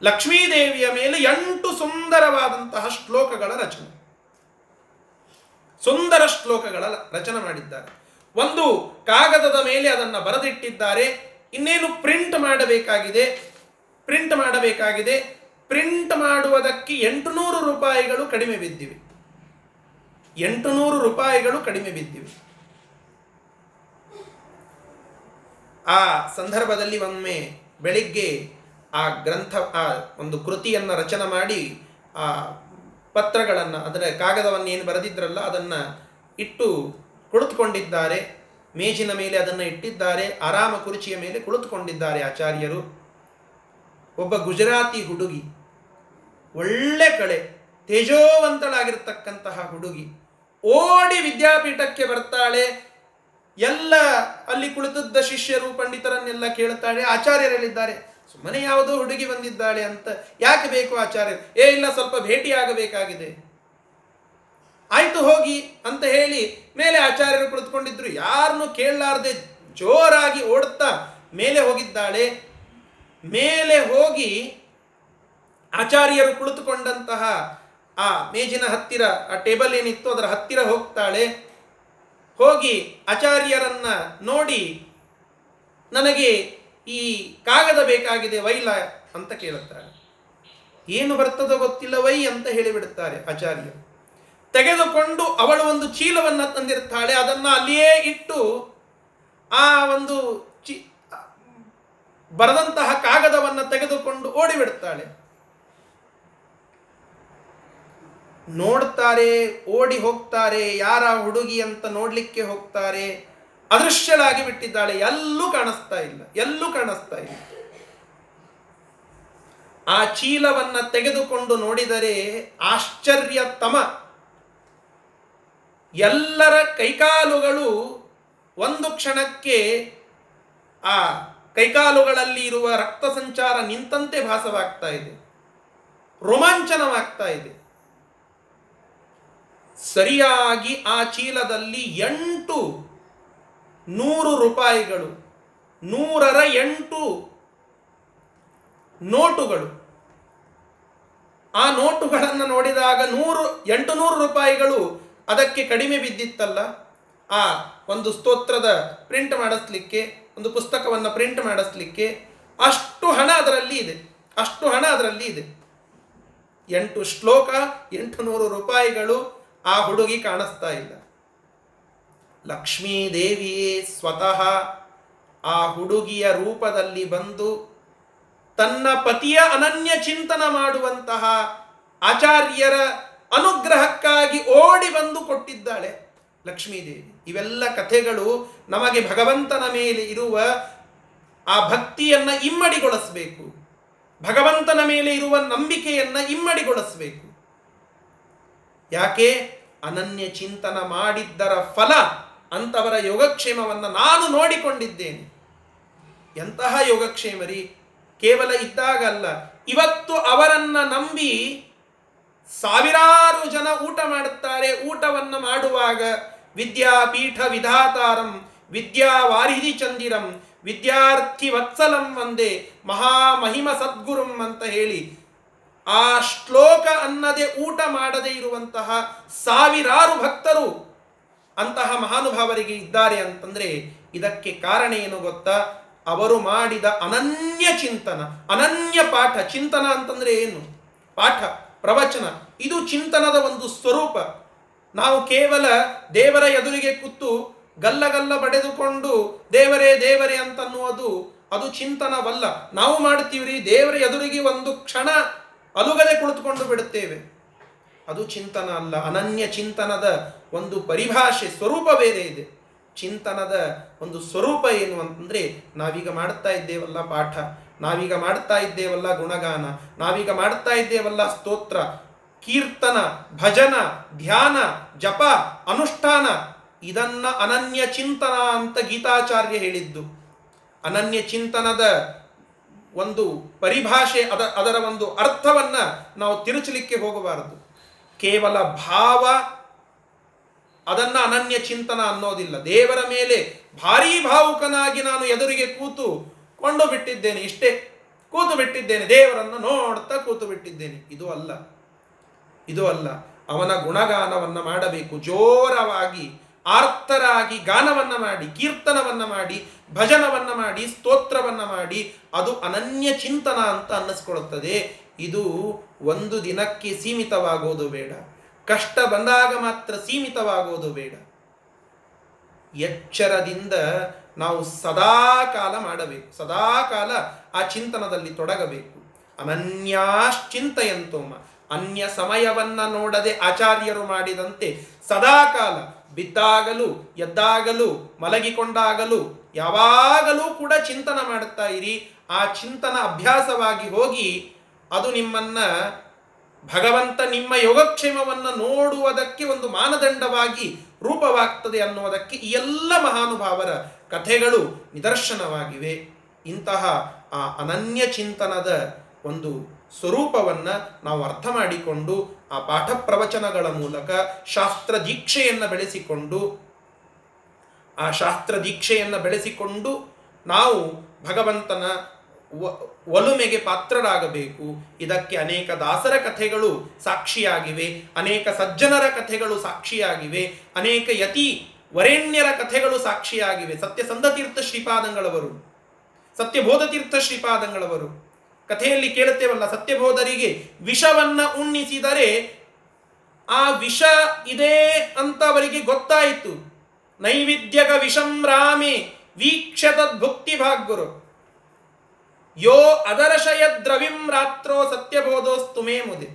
ಲಕ್ಷ್ಮೀದೇವಿಯ ಮೇಲೆ 8 ಸುಂದರವಾದಂತಹ ಶ್ಲೋಕಗಳ ರಚನೆ, ಸುಂದರ ಶ್ಲೋಕಗಳ ರಚನೆ ಮಾಡಿದ್ದಾರೆ. ಒಂದು ಕಾಗದದ ಮೇಲೆ ಅದನ್ನು ಬರೆದಿಟ್ಟಿದ್ದಾರೆ. ಇನ್ನೇನು ಪ್ರಿಂಟ್ ಮಾಡಬೇಕಾಗಿದೆ. ಪ್ರಿಂಟ್ ಮಾಡುವುದಕ್ಕೆ 800 ರೂಪಾಯಿಗಳು ಕಡಿಮೆ ಬಿದ್ದಿವೆ. 800 ರೂಪಾಯಿಗಳು ಕಡಿಮೆ ಬಿದ್ದಿವೆ. ಆ ಸಂದರ್ಭದಲ್ಲಿ ಒಮ್ಮೆ ಬೆಳಿಗ್ಗೆ ಆ ಒಂದು ಕೃತಿಯನ್ನು ರಚನೆ ಮಾಡಿ ಆ ಪತ್ರಗಳನ್ನು, ಅದರ ಕಾಗದವನ್ನು ಏನು ಬರೆದಿದ್ರಲ್ಲ ಅದನ್ನು ಇಟ್ಟು ಕುಳಿತುಕೊಂಡಿದ್ದಾರೆ. ಮೇಜಿನ ಮೇಲೆ ಅದನ್ನು ಇಟ್ಟಿದ್ದಾರೆ, ಆರಾಮ ಕುರ್ಚಿಯ ಮೇಲೆ ಕುಳಿತುಕೊಂಡಿದ್ದಾರೆ ಆಚಾರ್ಯರು. ಒಬ್ಬ ಗುಜರಾತಿ ಹುಡುಗಿ, ಒಳ್ಳೆ ಕಳೆ, ತೇಜೋವಂತಳಾಗಿರ್ತಕ್ಕಂತಹ ಹುಡುಗಿ ಓಡಿ ವಿದ್ಯಾಪೀಠಕ್ಕೆ ಬರ್ತಾಳೆ. ಎಲ್ಲ ಅಲ್ಲಿ ಕುಳಿತದ್ದ ಶಿಷ್ಯರು ಪಂಡಿತರನ್ನೆಲ್ಲ ಕೇಳುತ್ತಾಳೆ. ಆಚಾರ್ಯರಲ್ಲಿದ್ದಾರೆ, ಸುಮ್ಮನೆ ಯಾವುದೋ ಹುಡುಗಿ ಬಂದಿದ್ದಾಳೆ ಅಂತ ಯಾಕೆ ಬೇಕು ಆಚಾರ್ಯರು? ಇಲ್ಲ, ಸ್ವಲ್ಪ ಭೇಟಿಯಾಗಬೇಕಾಗಿದೆ. ಆಯಿತು ಹೋಗಿ ಅಂತ ಹೇಳಿ ಮೇಲೆ ಆಚಾರ್ಯರು ಕುಳಿತುಕೊಂಡಿದ್ರು. ಯಾರನ್ನು ಕೇಳಲಾರದೆ ಜೋರಾಗಿ ಓಡುತ್ತಾ ಮೇಲೆ ಹೋಗಿದ್ದಾಳೆ. ಮೇಲೆ ಹೋಗಿ ಆಚಾರ್ಯರು ಕುಳಿತುಕೊಂಡಂತಹ ಆ ಮೇಜಿನ ಹತ್ತಿರ, ಆ ಟೇಬಲ್ ಏನಿತ್ತು ಅದರ ಹತ್ತಿರ ಹೋಗ್ತಾಳೆ. ಹೋಗಿ ಆಚಾರ್ಯರನ್ನ ನೋಡಿ, ನನಗೆ ಈ ಕಾಗದ ಬೇಕಾಗಿದೆ, ವೈಲ ಅಂತ ಕೇಳುತ್ತಾಳೆ. ಏನು ಬರ್ತದೋ ಗೊತ್ತಿಲ್ಲ, ವೈ ಅಂತ ಹೇಳಿಬಿಡುತ್ತಾರೆ ಆಚಾರ್ಯರು. ತೆಗೆದುಕೊಂಡು ಅವಳು ಒಂದು ಚೀಲವನ್ನು ತಂದಿರ್ತಾಳೆ, ಅದನ್ನು ಅಲ್ಲಿಯೇ ಇಟ್ಟು ಆ ಒಂದು ಬರೆದಂತಹ ಕಾಗದವನ್ನು ತೆಗೆದುಕೊಂಡು ಓಡಿಬಿಡುತ್ತಾಳೆ. ನೋಡ್ತಾರೆ, ಓಡಿ ಹೋಗ್ತಾರೆ, ಯಾರ ಹುಡುಗಿ ಅಂತ ನೋಡಲಿಕ್ಕೆ ಹೋಗ್ತಾರೆ. ಅದೃಶ್ಯಳಾಗಿ ಬಿಟ್ಟಿದ್ದಾಳೆ, ಎಲ್ಲೂ ಕಾಣಿಸ್ತಾ ಇಲ್ಲ. ಆ ಚೀಲವನ್ನು ತೆಗೆದುಕೊಂಡು ನೋಡಿದರೆ ಆಶ್ಚರ್ಯತಮ. ಎಲ್ಲರ ಕೈಕಾಲುಗಳು ಒಂದು ಕ್ಷಣಕ್ಕೆ ಆ ಕೈಕಾಲುಗಳಲ್ಲಿ ಇರುವ ರಕ್ತ ಸಂಚಾರ ನಿಂತಂತೆ ಭಾಸವಾಗ್ತಾ ಇದೆ, ರೋಮಾಂಚನವಾಗ್ತಾ ಇದೆ. ಸರಿಯಾಗಿ ಆ ಚೀಲದಲ್ಲಿ 800 ರೂಪಾಯಿಗಳು, 100ರ 8 ನೋಟುಗಳು. ಆ ನೋಟುಗಳನ್ನು ನೋಡಿದಾಗ 800 ರೂಪಾಯಿಗಳು ಅದಕ್ಕೆ ಕಡಿಮೆ ಬಿದ್ದಿತ್ತಲ್ಲ ಆ ಒಂದು ಸ್ತೋತ್ರದ ಪ್ರಿಂಟ್ ಮಾಡಿಸ್ಲಿಕ್ಕೆ, ಒಂದು ಪುಸ್ತಕವನ್ನು ಪ್ರಿಂಟ್ ಮಾಡಿಸ್ಲಿಕ್ಕೆ. ಅಷ್ಟು ಹಣ ಅದರಲ್ಲಿ ಇದೆ. 8 ಶ್ಲೋಕ, 800 ರೂಪಾಯಿಗಳು. ಆ ಹುಡುಗಿ ಕಾಣಿಸ್ತಾ ಇಲ್ಲ. ಲಕ್ಷ್ಮೀದೇವಿಯೇ ಸ್ವತಃ ಆ ಹುಡುಗಿಯ ರೂಪದಲ್ಲಿ ಬಂದು ತನ್ನ ಪತಿಯ ಅನನ್ಯ ಚಿಂತನ ಮಾಡುವಂತಹ ಆಚಾರ್ಯರ ಅನುಗ್ರಹಕ್ಕಾಗಿ ಓಡಿ ಬಂದು ಕೊಟ್ಟಿದ್ದಾಳೆ ಲಕ್ಷ್ಮೀದೇವಿ. ಇವೆಲ್ಲ ಕಥೆಗಳು ನಮಗೆ ಭಗವಂತನ ಮೇಲೆ ಇರುವ ಆ ಭಕ್ತಿಯನ್ನು ಇಮ್ಮಡಿಗೊಳಿಸಬೇಕು, ಭಗವಂತನ ಮೇಲೆ ಇರುವ ನಂಬಿಕೆಯನ್ನು ಇಮ್ಮಡಿಗೊಳಿಸಬೇಕು. ಯಾಕೆ? ಅನನ್ಯ ಚಿಂತನ ಮಾಡಿದ್ದರ ಫಲ ಅಂತವರ ಯೋಗಕ್ಷೇಮವನ್ನು ನಾನು ನೋಡಿಕೊಂಡಿದ್ದೇನೆ. ಎಂತಹ ಯೋಗಕ್ಷೇಮರಿ! ಕೇವಲ ಇದ್ದಾಗಲ್ಲ, ಇವತ್ತು ಅವರನ್ನು ನಂಬಿ ಸಾವಿರಾರು ಜನ ಊಟ ಮಾಡುತ್ತಾರೆ. ಊಟವನ್ನು ಮಾಡುವಾಗ ವಿದ್ಯಾಪೀಠ ವಿಧಾತಾರಂ ವಿದ್ಯಾವಾರಿಧಿ ಚಂದಿರಂ ವಿದ್ಯಾರ್ಥಿ ವತ್ಸಲಂ ವಂದೇ ಮಹಾಮಹಿಮ ಸದ್ಗುರುಂ ಅಂತ ಹೇಳಿ ಆ ಶ್ಲೋಕ ಅನ್ನದೆ ಊಟ ಮಾಡದೇ ಇರುವಂತಹ ಸಾವಿರಾರು ಭಕ್ತರು ಅಂತಹ ಮಹಾನುಭಾವರಿಗೆ ಇದ್ದಾರೆ ಅಂತಂದರೆ ಇದಕ್ಕೆ ಕಾರಣ ಏನು ಗೊತ್ತಾ? ಅವರು ಮಾಡಿದ ಅನನ್ಯ ಚಿಂತನ, ಅನನ್ಯ ಪಾಠ. ಚಿಂತನ ಅಂತಂದರೆ ಏನು? ಪಾಠ, ಪ್ರವಚನ, ಇದು ಚಿಂತನದ ಒಂದು ಸ್ವರೂಪ. ನಾವು ಕೇವಲ ದೇವರ ಎದುರಿಗೆ ಕೂತು ಗಲ್ಲಗಲ್ಲ ಬಡೆದುಕೊಂಡು ದೇವರೇ ದೇವರೇ ಅಂತನ್ನುವುದು ಅದು ಚಿಂತನವಲ್ಲ. ನಾವು ಮಾಡ್ತೀವ್ರಿ, ದೇವರ ಎದುರಿಗೆ ಒಂದು ಕ್ಷಣ ಅಲುಗದೆ ಕುಳಿತುಕೊಂಡು ಬಿಡುತ್ತೇವೆ. ಅದು ಚಿಂತನ ಅಲ್ಲ. ಅನನ್ಯ ಚಿಂತನದ ಒಂದು ಪರಿಭಾಷೆ, ಸ್ವರೂಪ ಬೇರೆ ಇದೆ. ಚಿಂತನದ ಒಂದು ಸ್ವರೂಪ ಏನು ಅಂತಂದರೆ, ನಾವೀಗ ಮಾಡ್ತಾ ಇದ್ದೇವಲ್ಲ ಪಾಠ, ನಾವೀಗ ಮಾಡ್ತಾ ಇದ್ದೇವಲ್ಲ ಗುಣಗಾನ, ನಾವೀಗ ಮಾಡ್ತಾ ಇದ್ದೇವಲ್ಲ ಸ್ತೋತ್ರ, ಕೀರ್ತನ, ಭಜನ, ಧ್ಯಾನ, ಜಪ, ಅನುಷ್ಠಾನ, ಇದನ್ನ ಅನನ್ಯ ಚಿಂತನ ಅಂತ ಗೀತಾಚಾರ್ಯ ಹೇಳಿದ್ದು. ಅನನ್ಯ ಚಿಂತನದ ಒಂದು ಪರಿಭಾಷೆ, ಅದರ ಒಂದು ಅರ್ಥವನ್ನು ನಾವು ತಿರುಚಲಿಕ್ಕೆ ಹೋಗಬಾರದು. ಕೇವಲ ಭಾವ ಅದನ್ನು ಅನನ್ಯ ಚಿಂತನ ಅನ್ನೋದಿಲ್ಲ. ದೇವರ ಮೇಲೆ ಭಾರೀ ಭಾವುಕನಾಗಿ ನಾನು ಎದುರಿಗೆ ಕೂತುಕೊಂಡು ಬಿಟ್ಟಿದ್ದೇನೆ, ಇಷ್ಟೇ ಕೂತು ಬಿಟ್ಟಿದ್ದೇನೆ, ದೇವರನ್ನು ನೋಡ್ತಾ ಕೂತು ಬಿಟ್ಟಿದ್ದೇನೆ, ಇದು ಅಲ್ಲ. ಅವನ ಗುಣಗಾನವನ್ನು ಮಾಡಬೇಕು, ಜೋರವಾಗಿ ಆರ್ತರಾಗಿ ಗಾನವನ್ನು ಮಾಡಿ, ಕೀರ್ತನವನ್ನು ಮಾಡಿ, ಭಜನವನ್ನು ಮಾಡಿ, ಸ್ತೋತ್ರವನ್ನು ಮಾಡಿ. ಅದು ಅನನ್ಯ ಚಿಂತನ ಅಂತ ಅನ್ನಿಸ್ಕೊಳ್ಳುತ್ತದೆ. ಇದು ಒಂದು ದಿನಕ್ಕೆ ಸೀಮಿತವಾಗೋದು ಬೇಡ, ಕಷ್ಟ ಬಂದಾಗ ಮಾತ್ರ ಸೀಮಿತವಾಗೋದು ಬೇಡ. ಎಚ್ಚರದಿಂದ ನಾವು ಸದಾ ಕಾಲ ಮಾಡಬೇಕು, ಸದಾ ಕಾಲ ಆ ಚಿಂತನದಲ್ಲಿ ತೊಡಗಬೇಕು. ಅನನ್ಯಾಶ್ಚಿಂತೆಯಂತೋಮ, ಅನ್ಯ ಸಮಯವನ್ನು ನೋಡದೆ ಆಚಾರ್ಯರು ಮಾಡಿದಂತೆ ಸದಾ ಕಾಲ, ಬಿದ್ದಾಗಲೂ ಎದ್ದಾಗಲೂ ಮಲಗಿಕೊಂಡಾಗಲೂ ಯಾವಾಗಲೂ ಕೂಡ ಚಿಂತನ ಮಾಡುತ್ತಾ ಇರಿ. ಆ ಚಿಂತನ ಅಭ್ಯಾಸವಾಗಿ ಹೋಗಿ ಅದು ನಿಮ್ಮನ್ನು, ಭಗವಂತ ನಿಮ್ಮ ಯೋಗಕ್ಷೇಮವನ್ನು ನೋಡುವುದಕ್ಕೆ ಒಂದು ಮಾನದಂಡವಾಗಿ ರೂಪವಾಗ್ತದೆ ಅನ್ನುವುದಕ್ಕೆ ಈ ಎಲ್ಲ ಮಹಾನುಭಾವರ ಕಥೆಗಳು ನಿದರ್ಶನವಾಗಿವೆ. ಇಂತಹ ಆ ಅನನ್ಯ ಚಿಂತನದ ಒಂದು ಸ್ವರೂಪವನ್ನು ನಾವು ಅರ್ಥ ಮಾಡಿಕೊಂಡು, ಆ ಪಾಠ ಪ್ರವಚನಗಳ ಮೂಲಕ ಶಾಸ್ತ್ರ ದೀಕ್ಷೆಯನ್ನು ಬೆಳೆಸಿಕೊಂಡು, ನಾವು ಭಗವಂತನ ಒಲುಮೆಗೆ ಪಾತ್ರರಾಗಬೇಕು. ಇದಕ್ಕೆ ಅನೇಕ ದಾಸರ ಕಥೆಗಳು ಸಾಕ್ಷಿಯಾಗಿವೆ, ಅನೇಕ ಸಜ್ಜನರ ಕಥೆಗಳು ಸಾಕ್ಷಿಯಾಗಿವೆ, ಅನೇಕ ಯತಿ ವರೇಣ್ಯರ ಕಥೆಗಳು ಸಾಕ್ಷಿಯಾಗಿವೆ. ಸತ್ಯಸಂಧತೀರ್ಥ ಶ್ರೀಪಾದಂಗಳವರು, ಸತ್ಯಬೋಧತೀರ್ಥ ಶ್ರೀಪಾದಂಗಳವರು ಕಥೆಯಲ್ಲಿ ಕೇಳುತ್ತೇವಲ್ಲ, ಸತ್ಯಬೋಧರಿಗೆ ವಿಷವನ್ನು ಉಣ್ಣಿಸಿದರೆ ಆ ವಿಷ ಇದೆ ಅಂತ ಅವರಿಗೆ ಗೊತ್ತಾಯಿತು. ನೈವಿದ್ಯಗ ವಿಷಂ ರಾಮೆ ವೀಕ್ಷತದ್ಭುಕ್ತಿ ಭಾಗ್ಯರು ಯೋ ಅದರಶಯ ದ್ರವಿಂ ರಾತ್ರೋ ಸತ್ಯಬೋಧೋಸ್ತುಮೇ ಮುದೆ.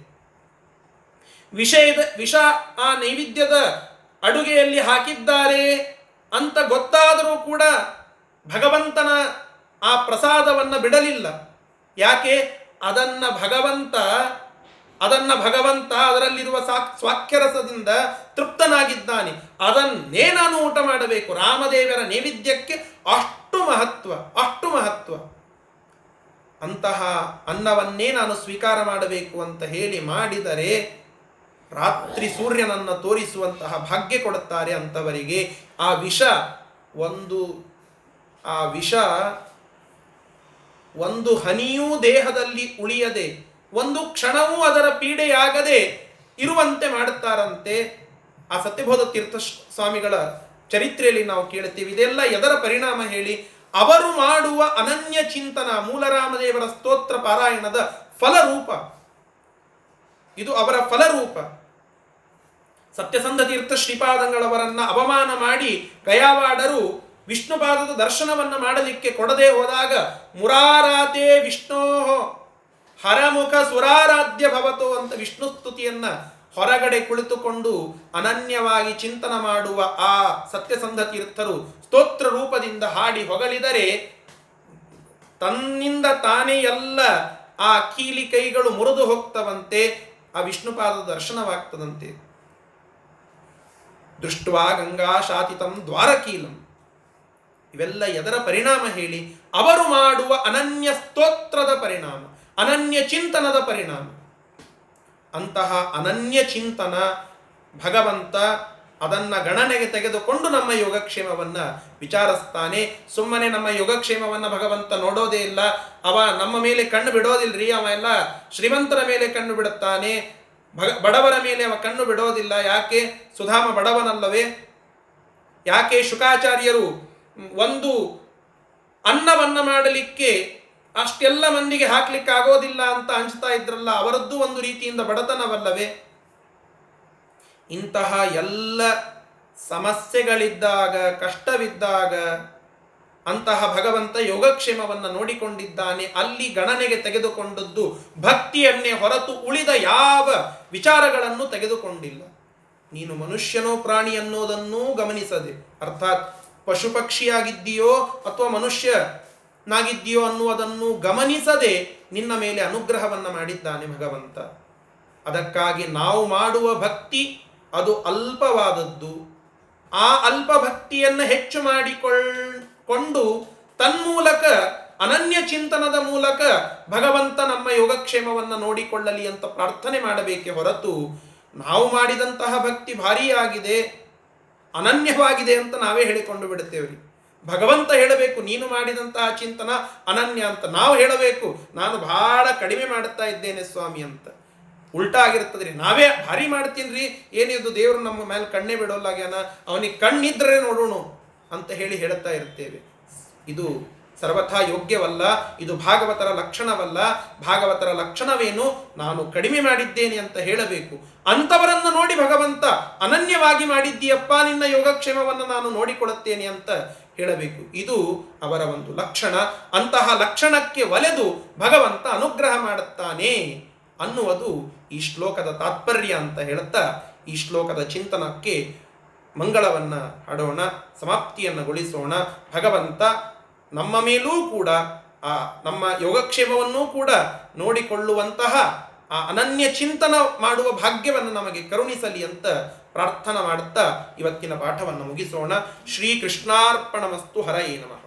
ವಿಷ ಆ ನೈವೇದ್ಯದ ಅಡುಗೆಯಲ್ಲಿ ಹಾಕಿದ್ದಾರೆ ಅಂತ ಗೊತ್ತಾದರೂ ಕೂಡ ಭಗವಂತನ ಆ ಪ್ರಸಾದವನ್ನು ಬಿಡಲಿಲ್ಲ. ಯಾಕೆ? ಅದನ್ನು ಭಗವಂತ ಅದರಲ್ಲಿರುವ ಸ್ವಾಖ್ಯರಸದಿಂದ ತೃಪ್ತನಾಗಿದ್ದಾನೆ. ಅದನ್ನೇ ನಾನು ಊಟ ಮಾಡಬೇಕು. ರಾಮದೇವರ ನೈವೇದ್ಯಕ್ಕೆ ಅಷ್ಟು ಮಹತ್ವ. ಅಂತಹ ಅನ್ನವನ್ನೇ ನಾನು ಸ್ವೀಕಾರ ಮಾಡಬೇಕು ಅಂತ ಹೇಳಿ ಮಾಡಿದರೆ ರಾತ್ರಿ ಸೂರ್ಯನನ್ನು ತೋರಿಸುವಂತಹ ಭಾಗ್ಯ ಕೊಡುತ್ತಾರೆ ಅಂಥವರಿಗೆ. ಆ ವಿಷ ಒಂದು ಹನಿಯೂ ದೇಹದಲ್ಲಿ ಉಳಿಯದೆ, ಒಂದು ಕ್ಷಣವೂ ಅದರ ಪೀಡೆಯಾಗದೆ ಇರುವಂತೆ ಮಾಡುತ್ತಾರಂತೆ. ಆ ಸತ್ಯಬೋಧ ತೀರ್ಥ ಸ್ವಾಮಿಗಳ ಚರಿತ್ರೆಯಲ್ಲಿ ನಾವು ಕೇಳುತ್ತೇವೆ. ಇದೆಲ್ಲ ಎದರ ಪರಿಣಾಮ ಹೇಳಿ? ಅವರು ಮಾಡುವ ಅನನ್ಯ ಚಿಂತನ, ಮೂಲರಾಮದೇವರ ಸ್ತೋತ್ರ ಪಾರಾಯಣದ ಫಲರೂಪ ಇದು, ಅವರ ಫಲರೂಪ. ಸತ್ಯಸಂಧತೀರ್ಥ ಶ್ರೀಪಾದಂಗಳವರನ್ನು ಅವಮಾನ ಮಾಡಿ ಗಯಾವಾಡರು ವಿಷ್ಣುಪಾದದ ದರ್ಶನವನ್ನು ಮಾಡಲಿಕ್ಕೆ ಕೊಡದೆ ಹೋದಾಗ, ಮುರಾರಾತೆ ವಿಷ್ಣೋ ಹರಮುಖ ಸುರಾರಾಧ್ಯ ಭವತೋ ಅಂತ ವಿಷ್ಣು ಸ್ತುತಿಯನ್ನು ಹೊರಗಡೆ ಕುಳಿತುಕೊಂಡು ಅನನ್ಯವಾಗಿ ಚಿಂತನ ಮಾಡುವ ಆ ಸತ್ಯಸಂಧ ತೀರ್ಥರು ಸ್ತೋತ್ರ ರೂಪದಿಂದ ಹಾಡಿ ಹೊಗಳಿದರೆ, ತನ್ನಿಂದ ತಾನೇ ಎಲ್ಲ ಆ ಕೀಲಿ ಕೈಗಳು ಮುರಿದು ಹೋಗ್ತವಂತೆ, ಆ ವಿಷ್ಣುಪಾದ ದರ್ಶನವಾಗ್ತದಂತೆ. ದೃಷ್ಟ್ವಾ ಗಂಗಾ ಶಾತಿತಂ ದ್ವಾರಕೀಲಂ. ಇವೆಲ್ಲ ಎದರ ಪರಿಣಾಮ ಹೇಳಿ? ಅವರು ಮಾಡುವ ಅನನ್ಯ ಸ್ತೋತ್ರದ ಪರಿಣಾಮ, ಅನನ್ಯ ಚಿಂತನದ ಪರಿಣಾಮ. ಅಂತಹ ಅನನ್ಯ ಚಿಂತನ, ಭಗವಂತ ಅದನ್ನು ಗಣನೆಗೆ ತೆಗೆದುಕೊಂಡು ನಮ್ಮ ಯೋಗಕ್ಷೇಮವನ್ನು ವಿಚಾರಿಸ್ತಾನೆ. ಸುಮ್ಮನೆ ನಮ್ಮ ಯೋಗಕ್ಷೇಮವನ್ನು ಭಗವಂತ ನೋಡೋದೇ ಇಲ್ಲ. ಅವ ನಮ್ಮ ಮೇಲೆ ಕಣ್ಣು ಬಿಡೋದಿಲ್ಲರಿ. ಅವ ಎಲ್ಲ ಶ್ರೀಮಂತರ ಮೇಲೆ ಕಣ್ಣು ಬಿಡುತ್ತಾನೆ, ಬಡವರ ಮೇಲೆ ಅವ ಕಣ್ಣು ಬಿಡೋದಿಲ್ಲ. ಯಾಕೆ? ಸುಧಾಮ ಬಡವನಲ್ಲವೇ? ಯಾಕೆ ಶುಕಾಚಾರ್ಯರು ಒಂದು ಅನ್ನವನ್ನು ಮಾಡಲಿಕ್ಕೆ ಅಷ್ಟೆಲ್ಲ ಮಂದಿಗೆ ಹಾಕ್ಲಿಕ್ಕೆ ಆಗೋದಿಲ್ಲ ಅಂತ ಹಂಚ್ತಾ ಇದ್ರಲ್ಲ? ಅವರದ್ದು ಒಂದು ರೀತಿಯಿಂದ ಬಡತನವಲ್ಲವೇ? ಇಂತಹ ಎಲ್ಲ ಸಮಸ್ಯೆಗಳಿದ್ದಾಗ, ಕಷ್ಟವಿದ್ದಾಗ ಅಂತಹ ಭಗವಂತ ಯೋಗಕ್ಷೇಮವನ್ನು ನೋಡಿಕೊಂಡಿದ್ದಾನೆ. ಅಲ್ಲಿ ಗಣನೆಗೆ ತೆಗೆದುಕೊಂಡದ್ದು ಭಕ್ತಿಯನ್ನೇ ಹೊರತು ಉಳಿದ ಯಾವ ವಿಚಾರಗಳನ್ನು ತೆಗೆದುಕೊಂಡಿಲ್ಲ. ನೀನು ಮನುಷ್ಯನೋ ಪ್ರಾಣಿ ಅನ್ನೋದನ್ನೂ ಗಮನಿಸದೆ, ಅರ್ಥಾತ್ ಪಶು ಪಕ್ಷಿಯಾಗಿದ್ದೀಯೋ ಅಥವಾ ಮನುಷ್ಯನಾಗಿದ್ದೀಯೋ ಅನ್ನುವುದನ್ನು ಗಮನಿಸದೆ ನಿನ್ನ ಮೇಲೆ ಅನುಗ್ರಹವನ್ನು ಮಾಡಿದ್ದಾನೆ ಭಗವಂತ. ಅದಕ್ಕಾಗಿ ನಾವು ಮಾಡುವ ಭಕ್ತಿ ಅದು ಅಲ್ಪವಾದದ್ದು. ಆ ಅಲ್ಪ ಭಕ್ತಿಯನ್ನು ಹೆಚ್ಚು ಮಾಡಿಕೊಂಡು ತನ್ಮೂಲಕ ಅನನ್ಯ ಚಿಂತನದ ಮೂಲಕ ಭಗವಂತ ನಮ್ಮ ಯೋಗಕ್ಷೇಮವನ್ನು ನೋಡಿಕೊಳ್ಳಲಿ ಅಂತ ಪ್ರಾರ್ಥನೆ ಮಾಡಬೇಕೆ ಹೊರತು, ನಾವು ಮಾಡಿದಂತಹ ಭಕ್ತಿ ಭಾರಿಯಾಗಿದೆ, ಅನನ್ಯವಾಗಿದೆ ಅಂತ ನಾವೇ ಹೇಳಿಕೊಂಡು ಬಿಡುತ್ತೇವೆ. ಭಗವಂತ ಹೇಳಬೇಕು ನೀನು ಮಾಡಿದಂತಹ ಚಿಂತನ ಅನನ್ಯ ಅಂತ. ನಾವು ಹೇಳಬೇಕು ನಾನು ಬಹಳ ಕಡಿಮೆ ಮಾಡುತ್ತಾ ಇದ್ದೇನೆ ಸ್ವಾಮಿ ಅಂತ. ಉಲ್ಟಾ ಆಗಿರ್ತದ್ರಿ, ನಾವೇ ಭಾರಿ ಮಾಡ್ತೀನಿ ರೀ, ಏನಿದು ದೇವರು ನಮ್ಮ ಮೇಲೆ ಕಣ್ಣೇ ಬಿಡೋಲ್ಲಾಗ್ಯಾನ, ಅವನಿಗೆ ಕಣ್ಣಿದ್ರೆ ನೋಡೋಣ ಅಂತ ಹೇಳಿ ಹೇಳ್ತಾ ಇರ್ತೇವೆ. ಇದು ಸರ್ವಥಾ ಯೋಗ್ಯವಲ್ಲ, ಇದು ಭಾಗವತರ ಲಕ್ಷಣವಲ್ಲ. ಭಾಗವತರ ಲಕ್ಷಣವೇನು? ನಾನು ಕಡಿಮೆ ಮಾಡಿದ್ದೇನೆ ಅಂತ ಹೇಳಬೇಕು. ಅಂಥವರನ್ನು ನೋಡಿ ಭಗವಂತ ಅನನ್ಯವಾಗಿ ಮಾಡಿದ್ದೀಯಪ್ಪ, ನಿನ್ನ ಯೋಗಕ್ಷೇಮವನ್ನು ನಾನು ನೋಡಿಕೊಳ್ಳುತ್ತೇನೆ ಅಂತ ಹೇಳಬೇಕು. ಇದು ಅವರ ಒಂದು ಲಕ್ಷಣ. ಅಂತಹ ಲಕ್ಷಣಕ್ಕೆ ಒಲೆದು ಭಗವಂತ ಅನುಗ್ರಹ ಮಾಡುತ್ತಾನೆ ಅನ್ನುವುದು ಈ ಶ್ಲೋಕದ ತಾತ್ಪರ್ಯ ಅಂತ ಹೇಳುತ್ತಾ ಈ ಶ್ಲೋಕದ ಚಿಂತನಕ್ಕೆ ಮಂಗಳವನ್ನು ಹಾಡೋಣ, ಸಮಾಪ್ತಿಯನ್ನು ಗೊಳಿಸೋಣ. ಭಗವಂತ ನಮ್ಮ ಮೇಲೂ ಕೂಡ ಆ ನಮ್ಮ ಯೋಗಕ್ಷೇಮವನ್ನೂ ಕೂಡ ನೋಡಿಕೊಳ್ಳುವಂತಹ ಆ ಅನನ್ಯ ಚಿಂತನ ಮಾಡುವ ಭಾಗ್ಯವನ್ನು ನಮಗೆ ಕರುಣಿಸಲಿ ಅಂತ ಪ್ರಾರ್ಥನಾ ಮಾಡುತ್ತಾ ಇವತ್ತಿನ ಪಾಠವನ್ನು ಮುಗಿಸೋಣ. ಶ್ರೀಕೃಷ್ಣಾರ್ಪಣಮಸ್ತು. ಹರಯೇ ನಮಃ.